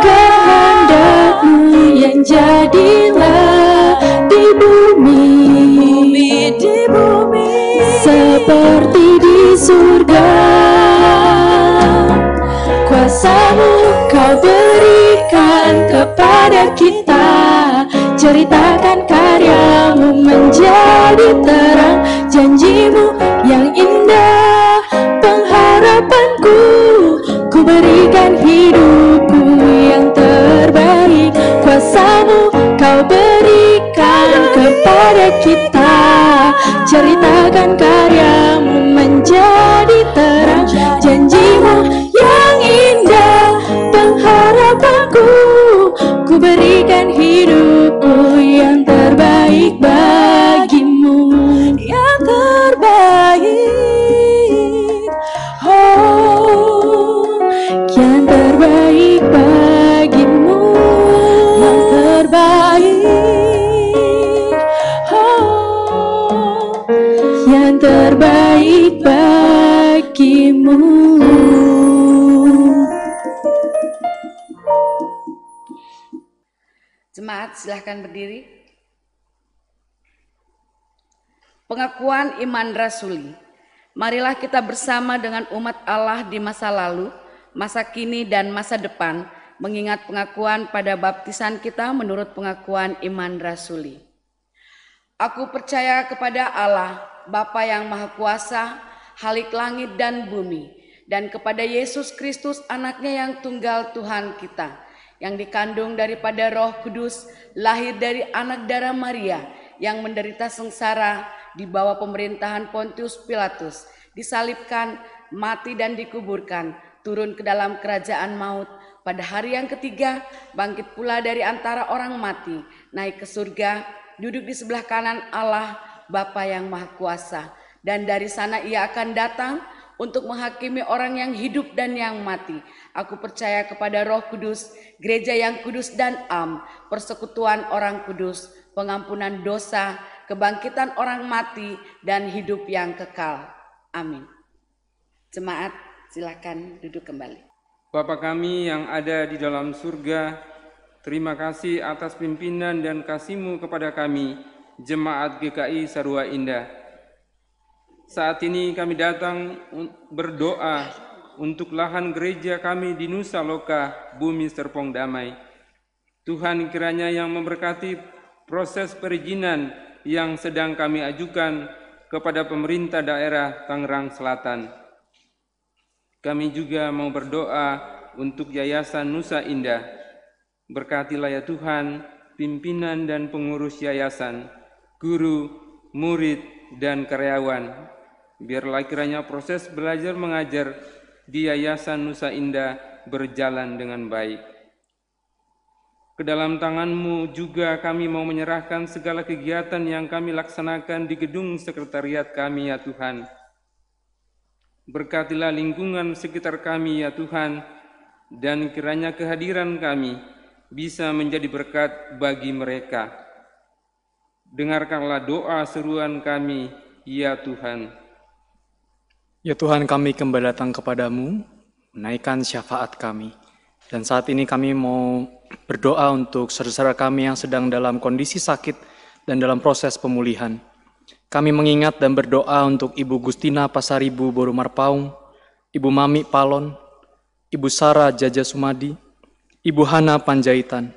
kehendakmu yang jadilah di bumi seperti di surga. Kuasamu kau beri kepada kita, ceritakan karyamu menjadi terang. Janjimu yang indah, pengharapanku, ku berikan hidupku yang terbaik. Kuasamu kau berikan kepada kita, ceritakan karyamu menjadi terang. Janjimu yang indah, pengharapanku, ku berikan hidupku yang terbaik bagimu, yang terbaik, oh, yang terbaik bagimu, yang terbaik, oh, yang terbaik bagimu. Jemaat, silahkan berdiri. Pengakuan iman rasuli. Marilah kita bersama dengan umat Allah di masa lalu, masa kini, dan masa depan, mengingat pengakuan pada baptisan kita menurut pengakuan iman rasuli. Aku percaya kepada Allah, Bapa yang Maha Kuasa, Halik langit dan bumi, dan kepada Yesus Kristus anaknya yang tunggal Tuhan kita, yang dikandung daripada Roh Kudus, lahir dari anak darah Maria, yang menderita sengsara di bawah pemerintahan Pontius Pilatus, disalibkan, mati dan dikuburkan, turun ke dalam kerajaan maut, pada hari yang ketiga bangkit pula dari antara orang mati, naik ke surga, duduk di sebelah kanan Allah Bapa yang Maha Kuasa, dan dari sana ia akan datang untuk menghakimi orang yang hidup dan yang mati. Aku percaya kepada Roh Kudus, gereja yang kudus dan am, persekutuan orang kudus, pengampunan dosa, kebangkitan orang mati, dan hidup yang kekal. Amin. Jemaat, silakan duduk kembali. Bapa kami yang ada di dalam surga, terima kasih atas pimpinan dan kasih-Mu kepada kami, Jemaat G K I Sarua Indah. Saat ini kami datang berdoa untuk lahan gereja kami di Nusa Loka, Bumi Serpong Damai. Tuhan kiranya yang memberkati proses perizinan yang sedang kami ajukan kepada pemerintah daerah Tangerang Selatan. Kami juga mau berdoa untuk Yayasan Nusa Indah. Berkatilah ya Tuhan, pimpinan dan pengurus yayasan, guru, murid, dan karyawan. Biarlah kiranya proses belajar mengajar di Yayasan Nusa Indah berjalan dengan baik. Ke dalam tangan-Mu juga kami mau menyerahkan segala kegiatan yang kami laksanakan di gedung sekretariat kami, ya Tuhan. Berkatilah lingkungan sekitar kami, ya Tuhan, dan kiranya kehadiran kami bisa menjadi berkat bagi mereka. Dengarkanlah doa seruan kami, ya Tuhan. Ya Tuhan, kami kembali datang kepada-Mu, menaikkan syafaat kami. Dan saat ini kami mau berdoa untuk saudara-saudara kami yang sedang dalam kondisi sakit dan dalam proses pemulihan. Kami mengingat dan berdoa untuk Ibu Gustina Pasaribu Boromar Paung, Ibu Mami Palon, Ibu Sara Jaja Sumadi, Ibu Hana Panjaitan,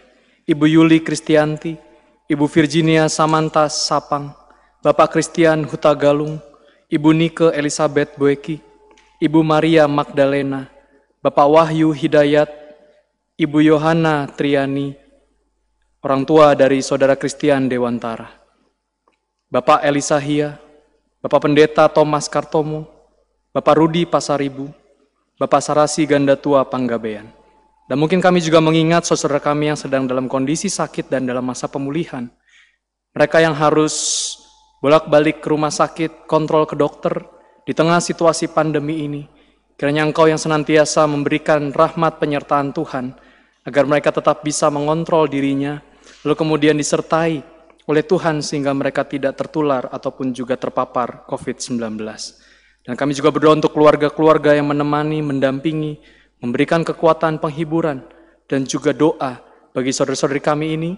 Ibu Yuli Kristianti, Ibu Virginia Samantha Sapang, Bapak Christian Huta Galung, Ibu Nike Elisabeth Boeki, Ibu Maria Magdalena, Bapak Wahyu Hidayat, Ibu Johanna Triani, orang tua dari Saudara Christian Dewantara, Bapak Elisahia, Bapak Pendeta Thomas Kartomo, Bapak Rudi Pasaribu, Bapak Sarasi Gandatua Panggabean. Dan mungkin kami juga mengingat saudara kami yang sedang dalam kondisi sakit dan dalam masa pemulihan. Mereka yang harus bolak-balik ke rumah sakit, kontrol ke dokter, di tengah situasi pandemi ini. Kiranya Engkau yang senantiasa memberikan rahmat penyertaan Tuhan, agar mereka tetap bisa mengontrol dirinya, lalu kemudian disertai oleh Tuhan sehingga mereka tidak tertular ataupun juga terpapar covid sembilan belas. Dan kami juga berdoa untuk keluarga-keluarga yang menemani, mendampingi, memberikan kekuatan penghiburan, dan juga doa bagi saudara-saudari kami ini,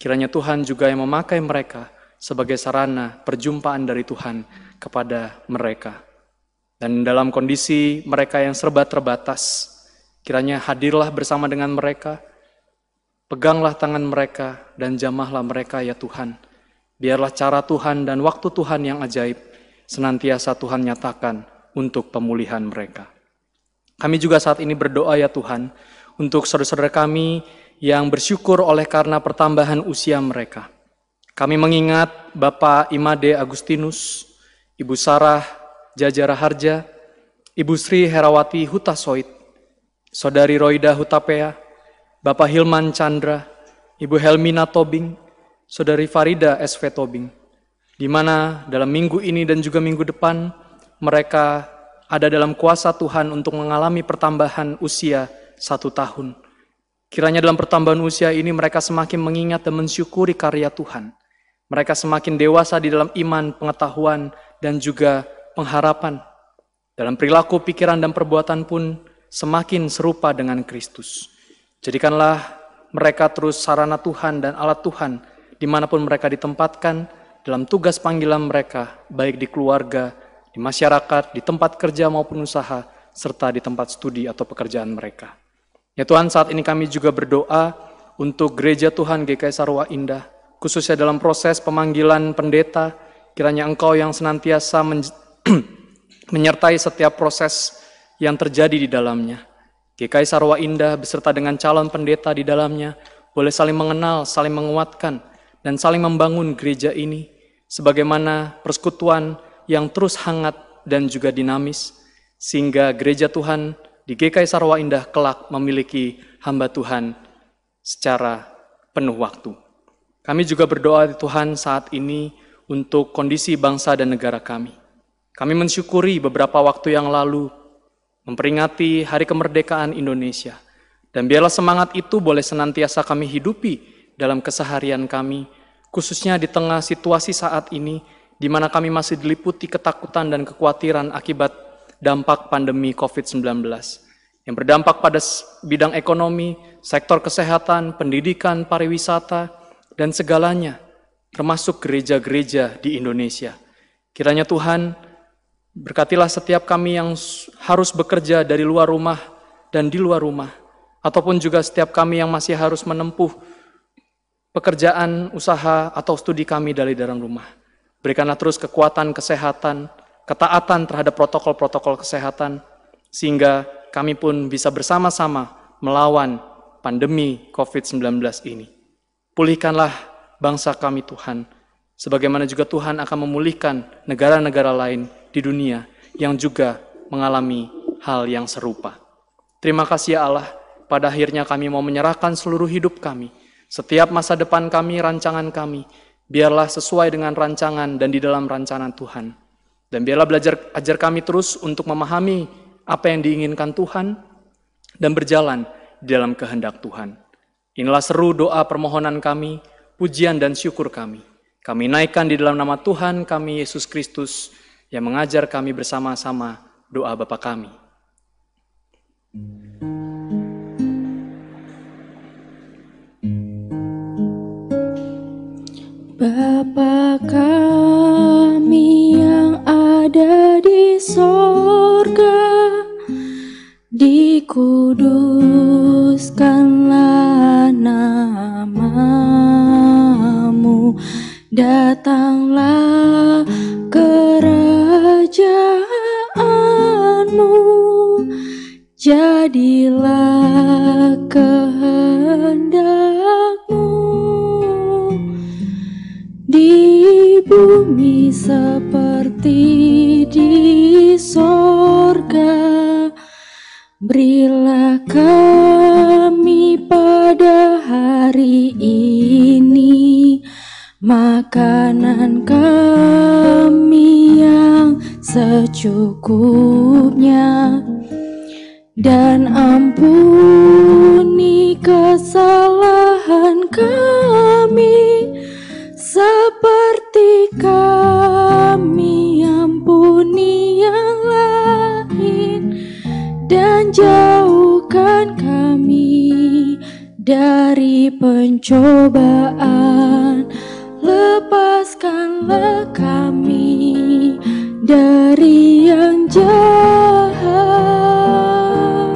kiranya Tuhan juga yang memakai mereka sebagai sarana perjumpaan dari Tuhan kepada mereka. Dan dalam kondisi mereka yang serba terbatas, kiranya hadirlah bersama dengan mereka, peganglah tangan mereka, dan jamahlah mereka ya Tuhan. Biarlah cara Tuhan dan waktu Tuhan yang ajaib, senantiasa Tuhan nyatakan untuk pemulihan mereka. Kami juga saat ini berdoa ya Tuhan, untuk saudara-saudara kami yang bersyukur oleh karena pertambahan usia mereka. Kami mengingat Bapak Imade Agustinus, Ibu Sarah Jajara Harja, Ibu Sri Herawati Hutasoid, Saudari Roida Hutapea, Bapak Hilman Chandra, Ibu Helmina Tobing, Saudari Farida S V Tobing, di mana dalam minggu ini dan juga minggu depan mereka ada dalam kuasa Tuhan untuk mengalami pertambahan usia satu tahun. Kiranya dalam pertambahan usia ini mereka semakin mengingat dan mensyukuri karya Tuhan. Mereka semakin dewasa di dalam iman, pengetahuan, dan juga pengharapan. Dalam perilaku, pikiran, dan perbuatan pun semakin serupa dengan Kristus. Jadikanlah mereka terus sarana Tuhan dan alat Tuhan dimanapun mereka ditempatkan dalam tugas panggilan mereka, baik di keluarga, di masyarakat, di tempat kerja maupun usaha, serta di tempat studi atau pekerjaan mereka. Ya Tuhan, saat ini kami juga berdoa untuk gereja Tuhan G K I Sarua Indah, khususnya dalam proses pemanggilan pendeta, kiranya Engkau yang senantiasa men menyertai setiap proses yang terjadi di dalamnya. G K I Sarua Indah beserta dengan calon pendeta di dalamnya boleh saling mengenal, saling menguatkan, dan saling membangun gereja ini sebagaimana persekutuan yang terus hangat dan juga dinamis, sehingga gereja Tuhan di G K I Sarua Indah kelak memiliki hamba Tuhan secara penuh waktu. Kami juga berdoa di Tuhan saat ini untuk kondisi bangsa dan negara kami. Kami mensyukuri beberapa waktu yang lalu memperingati Hari Kemerdekaan Indonesia. Dan biarlah semangat itu boleh senantiasa kami hidupi dalam keseharian kami, khususnya di tengah situasi saat ini, di mana kami masih diliputi ketakutan dan kekhawatiran akibat dampak pandemi covid sembilan belas, yang berdampak pada bidang ekonomi, sektor kesehatan, pendidikan, pariwisata, dan segalanya, termasuk gereja-gereja di Indonesia. Kiranya Tuhan, berkatilah setiap kami yang harus bekerja dari luar rumah dan di luar rumah, ataupun juga setiap kami yang masih harus menempuh pekerjaan, usaha, atau studi kami dari dalam rumah. Berikanlah terus kekuatan, kesehatan, ketaatan terhadap protokol-protokol kesehatan, sehingga kami pun bisa bersama-sama melawan pandemi covid sembilan belas ini. Pulihkanlah bangsa kami Tuhan, sebagaimana juga Tuhan akan memulihkan negara-negara lain di dunia yang juga mengalami hal yang serupa. Terima kasih ya Allah, pada akhirnya kami mau menyerahkan seluruh hidup kami, setiap masa depan kami, rancangan kami, biarlah sesuai dengan rancangan dan di dalam rancangan Tuhan. Dan biarlah belajar ajar kami terus untuk memahami apa yang diinginkan Tuhan dan berjalan di dalam kehendak Tuhan. Inilah seru doa permohonan kami, pujian dan syukur kami. Kami naikkan di dalam nama Tuhan kami, Yesus Kristus, yang mengajar kami bersama-sama doa Bapa kami. Bapa kami yang ada di sorga, dikuduskanlah nama-Mu, datanglah kerajaan-Mu, jadilah kehendak-Mu di bumi seperti di sorga. Berilah kami pada hari ini makanan kami yang secukupnya, dan ampuni kesalahan kami seperti kami ampuni yang lain, dan jauhkan kami dari pencobaan, lepaskanlah kami dari yang jahat,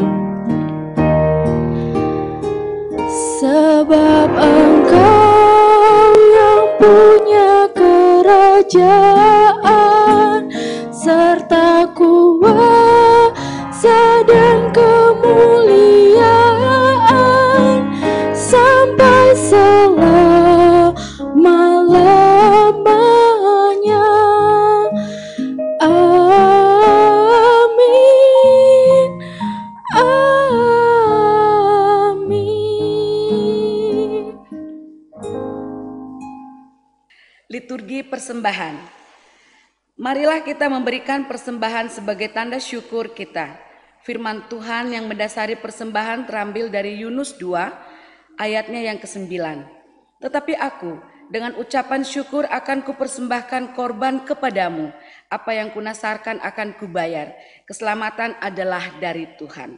sebab Engkau yang punya kerajaan serta kuasa dan kemuliaan sampai selama-lamanya. Amin. Amin. Liturgi persembahan. Marilah kita memberikan persembahan sebagai tanda syukur kita. Firman Tuhan yang mendasari persembahan terambil dari Yunus dua ayatnya yang kesembilan. Tetapi aku dengan ucapan syukur akan kupersembahkan korban kepadamu, apa yang kunasarkan akan kubayar. Keselamatan adalah dari Tuhan.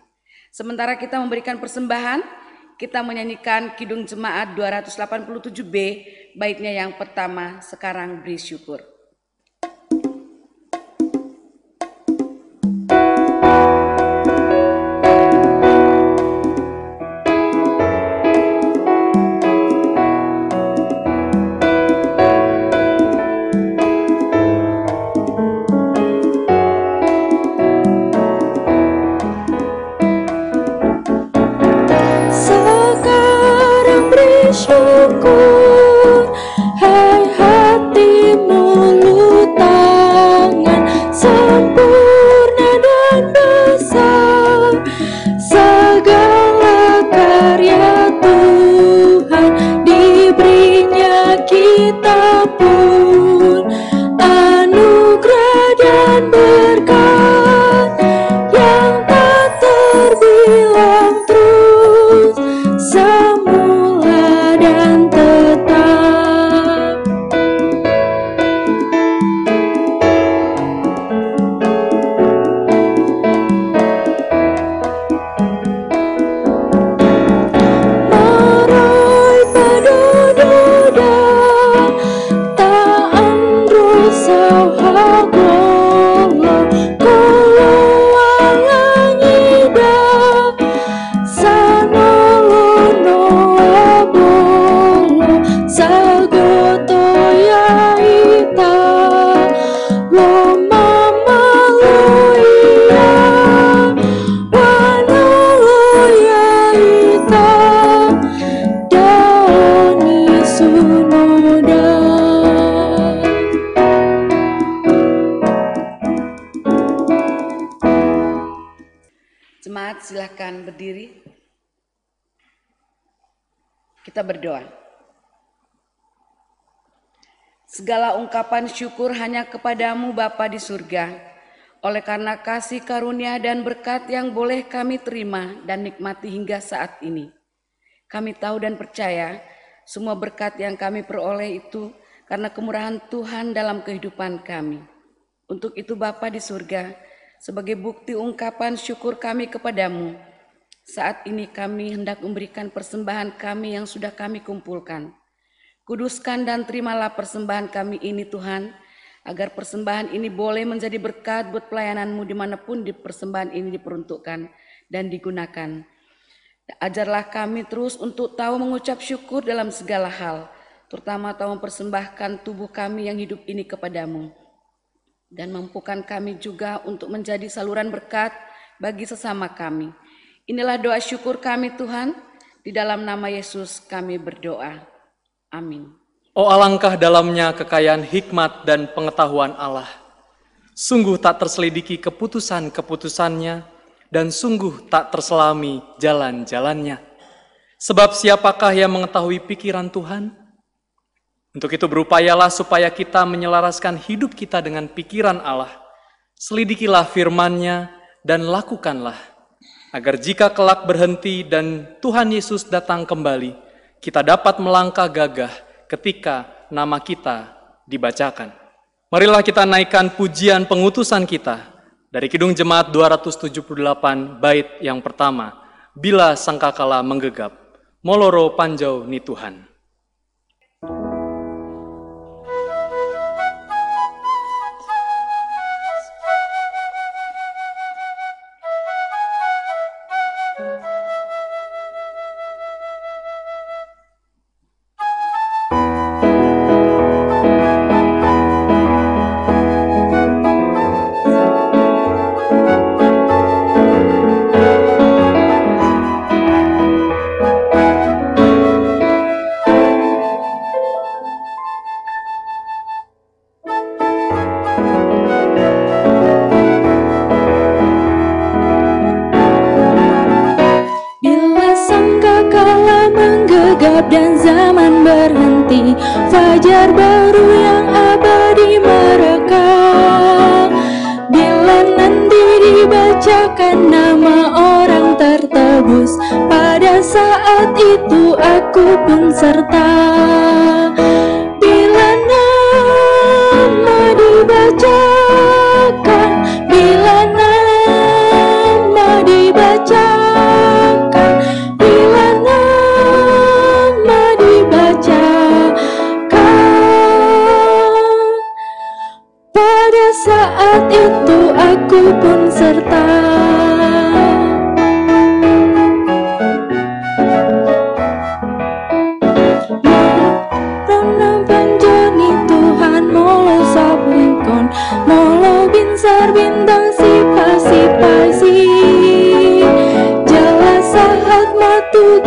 Sementara kita memberikan persembahan, kita menyanyikan Kidung Jemaat dua ratus delapan puluh tujuh B, baitnya yang pertama, sekarang beri syukur. Silakan berdiri. Kita berdoa. Segala ungkapan syukur hanya kepadamu Bapa di surga, oleh karena kasih karunia dan berkat yang boleh kami terima dan nikmati hingga saat ini. Kami tahu dan percaya semua berkat yang kami peroleh itu karena kemurahan Tuhan dalam kehidupan kami. Untuk itu Bapa di surga, sebagai bukti ungkapan syukur kami kepadamu, saat ini kami hendak memberikan persembahan kami yang sudah kami kumpulkan. Kuduskan dan terimalah persembahan kami ini Tuhan, agar persembahan ini boleh menjadi berkat buat pelayananmu dimanapun di persembahan ini diperuntukkan dan digunakan. Ajarlah kami terus untuk tahu mengucap syukur dalam segala hal, terutama tahu mempersembahkan tubuh kami yang hidup ini kepadamu. Dan mampukan kami juga untuk menjadi saluran berkat bagi sesama kami. Inilah doa syukur kami Tuhan, di dalam nama Yesus kami berdoa. Amin. Oh, alangkah dalamnya kekayaan hikmat dan pengetahuan Allah. Sungguh tak terselidiki keputusan-keputusannya, dan sungguh tak terselami jalan-jalannya. Sebab siapakah yang mengetahui pikiran Tuhan? Untuk itu berupayalah supaya kita menyelaraskan hidup kita dengan pikiran Allah. Selidikilah firman-Nya dan lakukanlah, agar jika kelak berhenti dan Tuhan Yesus datang kembali, kita dapat melangkah gagah ketika nama kita dibacakan. Marilah kita naikkan pujian pengutusan kita dari Kidung Jemaat dua ratus tujuh puluh delapan bait yang pertama, Bila Sangkakala Menggegap, Moloro Panjau Ni Tuhan.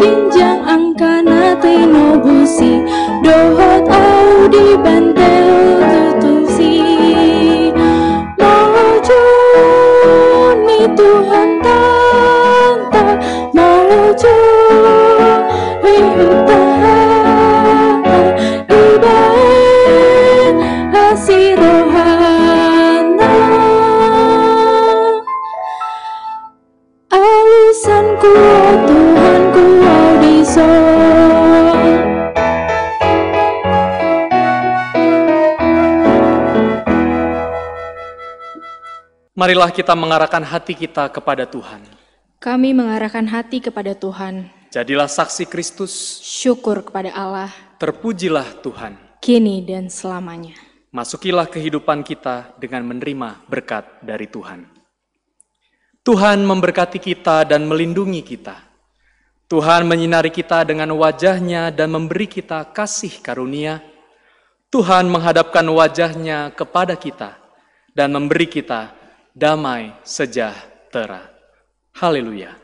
Ginjang angkana tenobusi Marilah kita mengarahkan hati kita kepada Tuhan. Kami mengarahkan hati kepada Tuhan. Jadilah saksi Kristus. Syukur kepada Allah. Terpujilah Tuhan. Kini dan selamanya. Masukilah kehidupan kita dengan menerima berkat dari Tuhan. Tuhan memberkati kita dan melindungi kita. Tuhan menyinari kita dengan wajah-Nya dan memberi kita kasih karunia. Tuhan menghadapkan wajah-Nya kepada kita dan memberi kita damai sejahtera. Haleluya.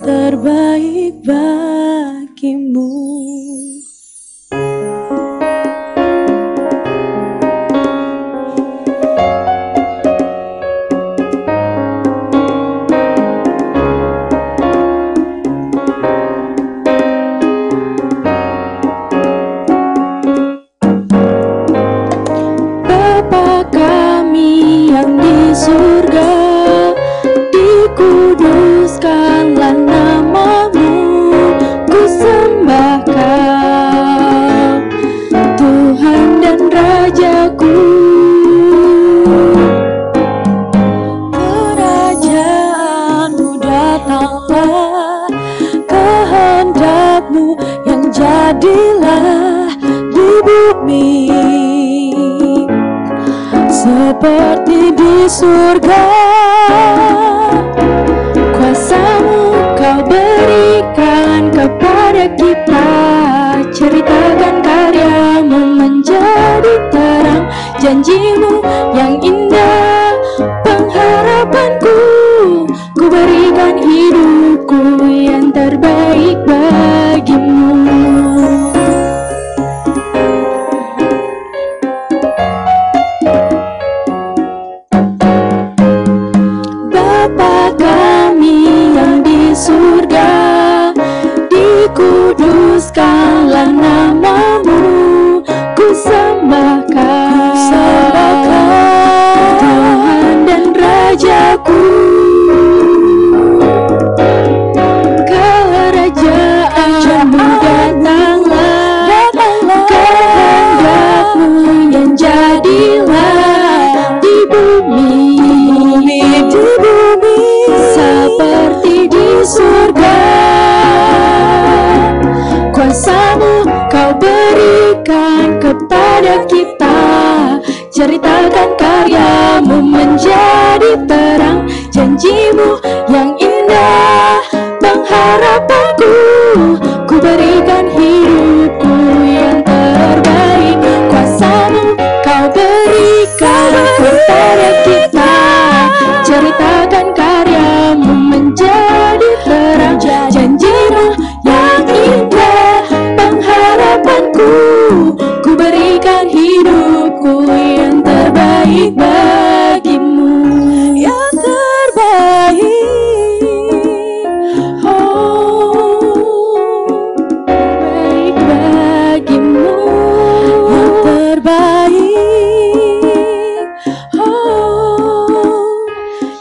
Terbaik bagimu.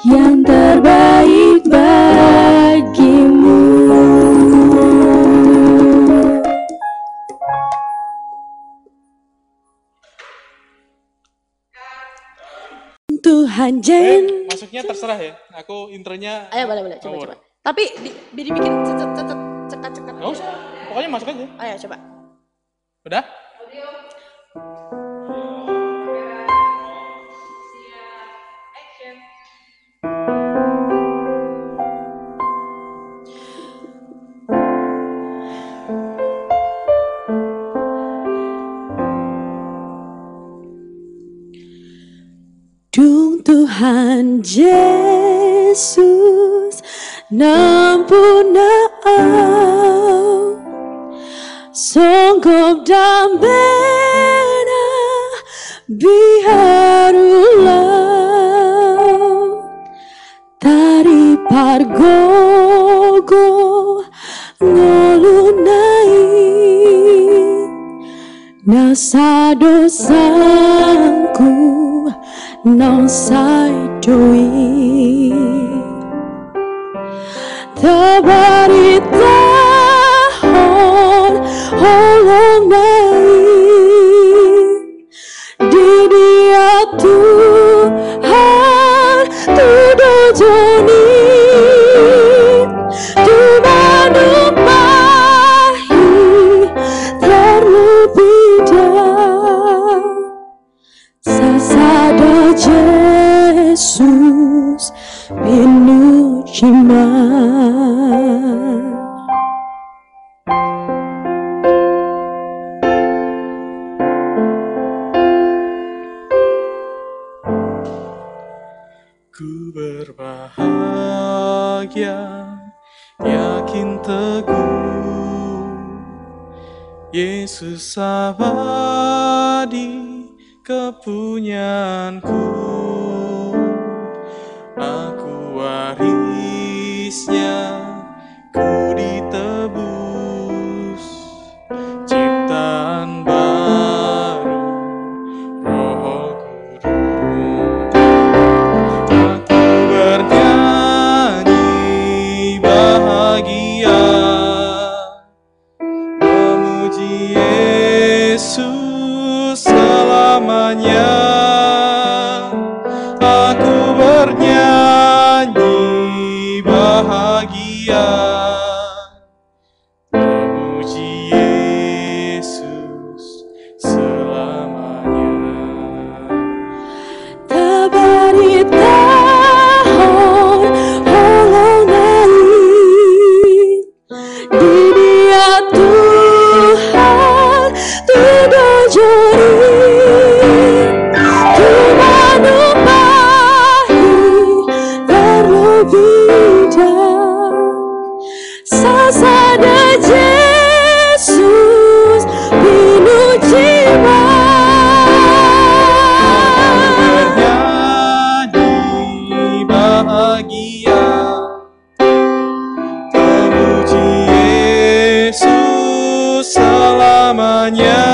yang terbaik bagimu. Tuhan Jen. Eh, masuknya terserah ya. Aku intronya. Ayo boleh boleh coba coba. Tapi di dibikin cekat cekat cekat cekat. Nggak usah. Pokoknya masuk aja. Ayo coba. Udah? Dung Tuhan Yesus nampuna au songkok dambena biharulah tari pargogo ngolunai nasa dosaku non saidoi tabari tahon holong naik di dia Tuhan tudojoni Tuhan upahi terlebih dah sasada Yesus binu cima. Ku berbahagia yakin teguh Yesus abadi kepunyaanku. Aku warisnya, ku ditebus, ciptaan baru, Roh Kudus. Aku bernyanyi bahagia, memuji Yesus selamanya. Memuji Yesus selamanya. Tabari tahun holonai di dia Tuhan tidak juri Tuhan upahi terlebih dah sasada Yesus binu jiwa. Aku bernyanyi bahagia memuji Yesus selamanya.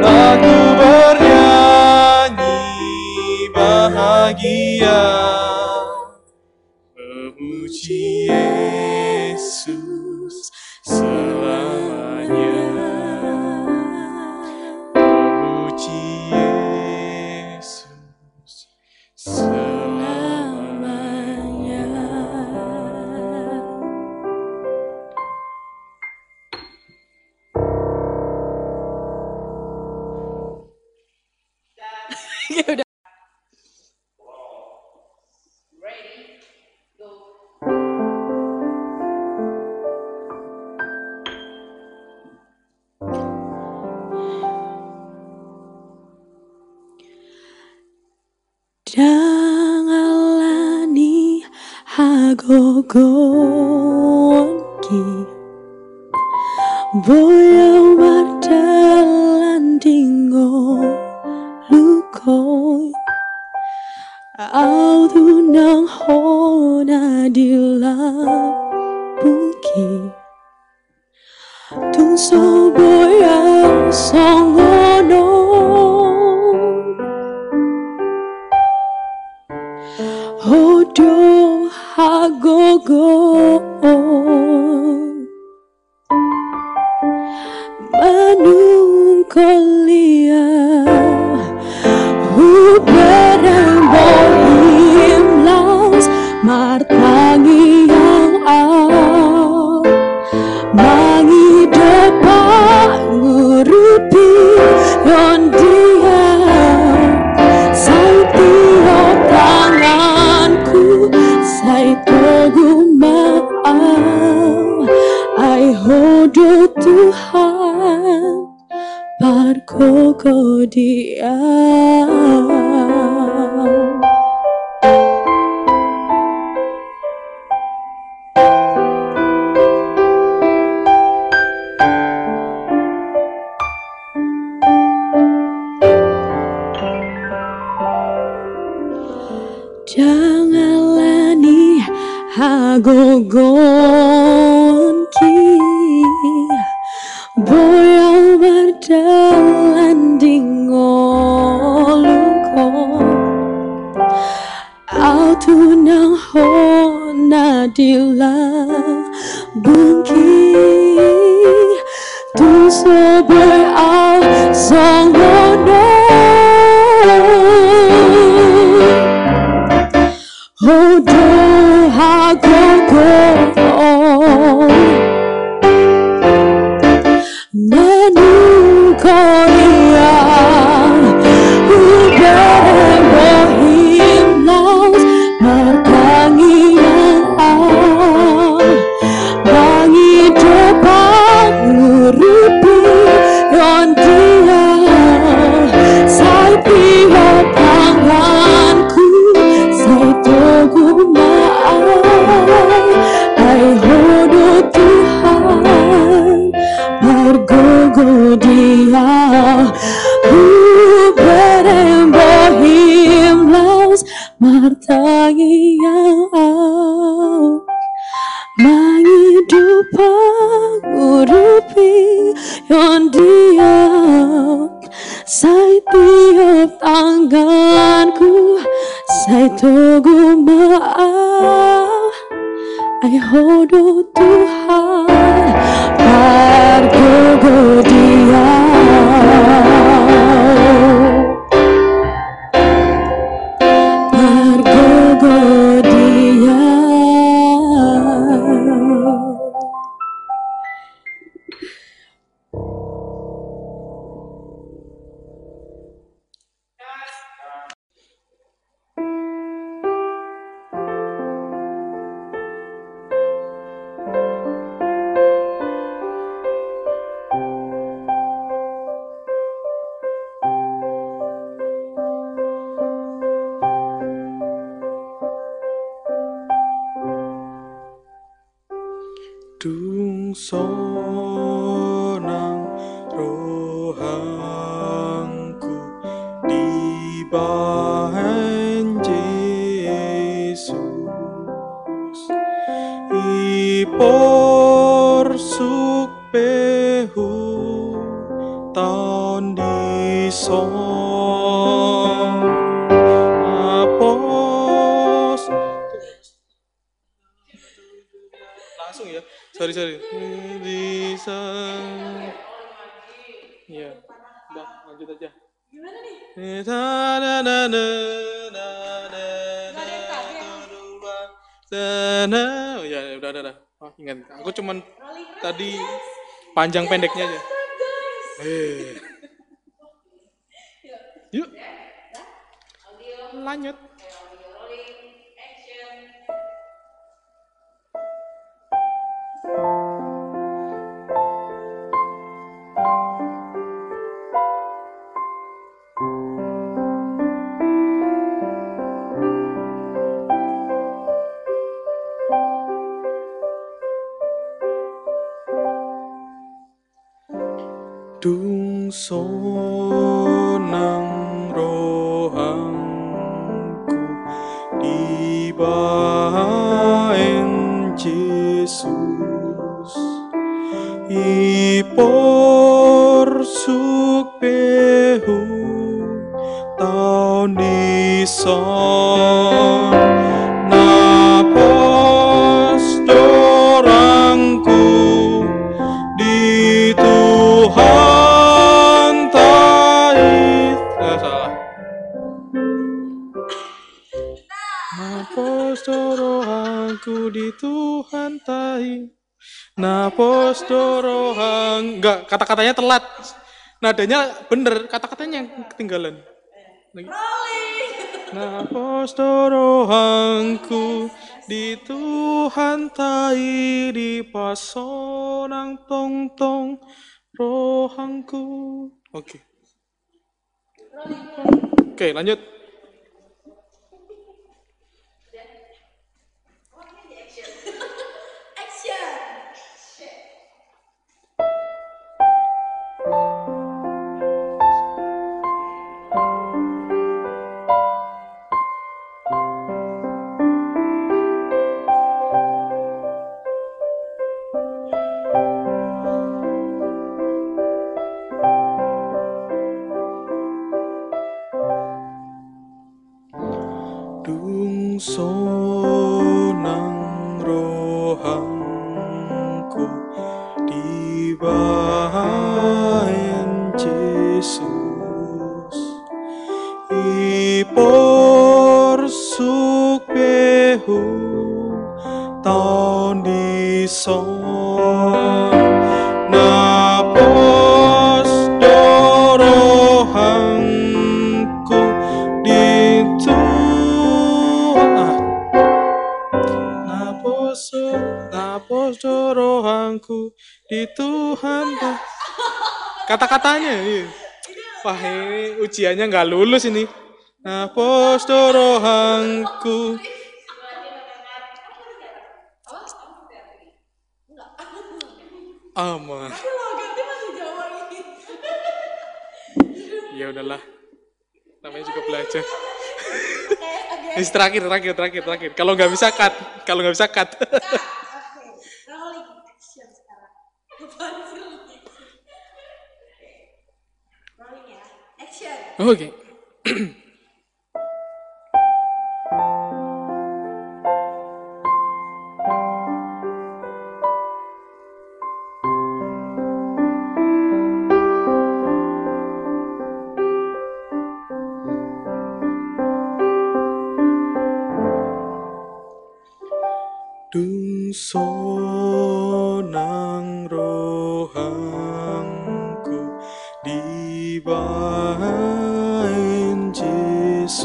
Aku bernyanyi bahagia memuji Yesus selamanya. Memuji Yesus selamanya. Ya udah. Dangalani hagogonki boyo mardalan dingo lukoi au dunang hona dilapuki tungso boyo songono. Odo hagogo manungkolia uberang bohim laus martangi yang al mangi depan ngurupi yondia saitio tanganku saitogu maaf ai hodo Tuhan parkoko diam. Janganlah ni hagogonki boyong berjalan di ngolungko autunang hona dilang bungki tu soboy al songono Panjang pendeknya aja. Eh. Yuk. Lanjut. Song Napostoro hangku di Tuhan tahi. Napostoro hang. Enggak, kata-katanya telat. Nadanya bener, kata-katanya yang ketinggalan. Napostoro hangku di Tuhan tahi di pasonang tong-tong rohangku. Oke. Okay. Oke, okay, lanjut. Sonang rohangku di bahan Yesus I porsuk behu taun di son rohangku di Tuhan. Kata-katanya iya. Wah, ini ujiannya nggak lulus ini. Naposto rohangku. Aman. Ya udahlah. Namanya juga belajar. Ini terakhir, terakhir, terakhir, terakhir. Kalau nggak bisa cut, kalau nggak bisa cut. Oke. Okay. Dung sonang rohangku di bawah Yesus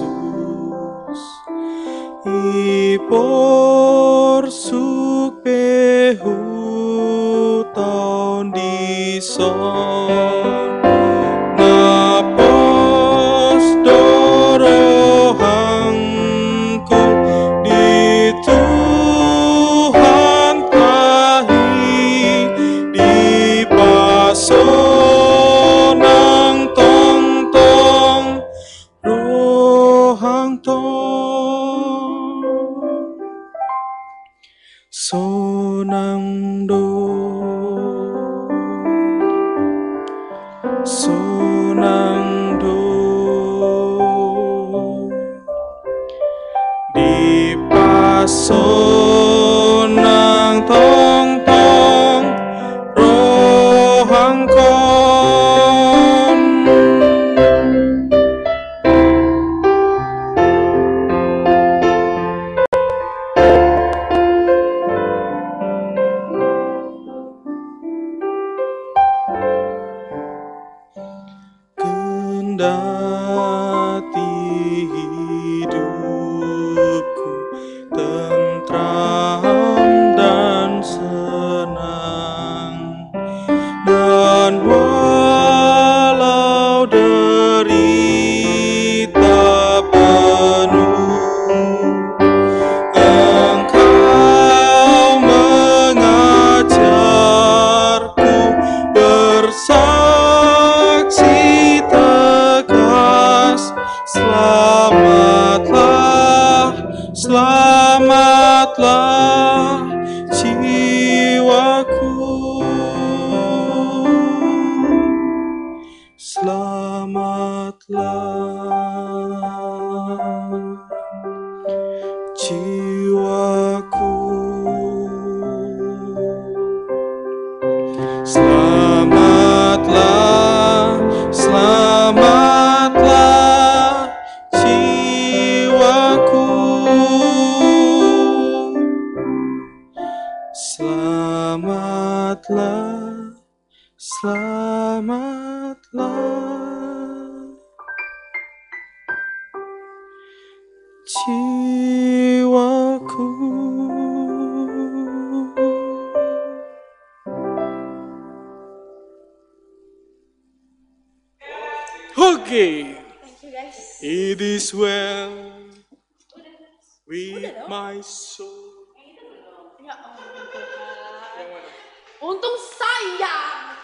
I porsuk pehu taun di son napostoro hangku di Tuhan tahi di paso sonang do sonang do di pasonang tong tong rohangkon selamatlah, selamatlah jiwaku. Selamatlah, selamatlah jiwaku. Oke. It is well with my soul. Untung saya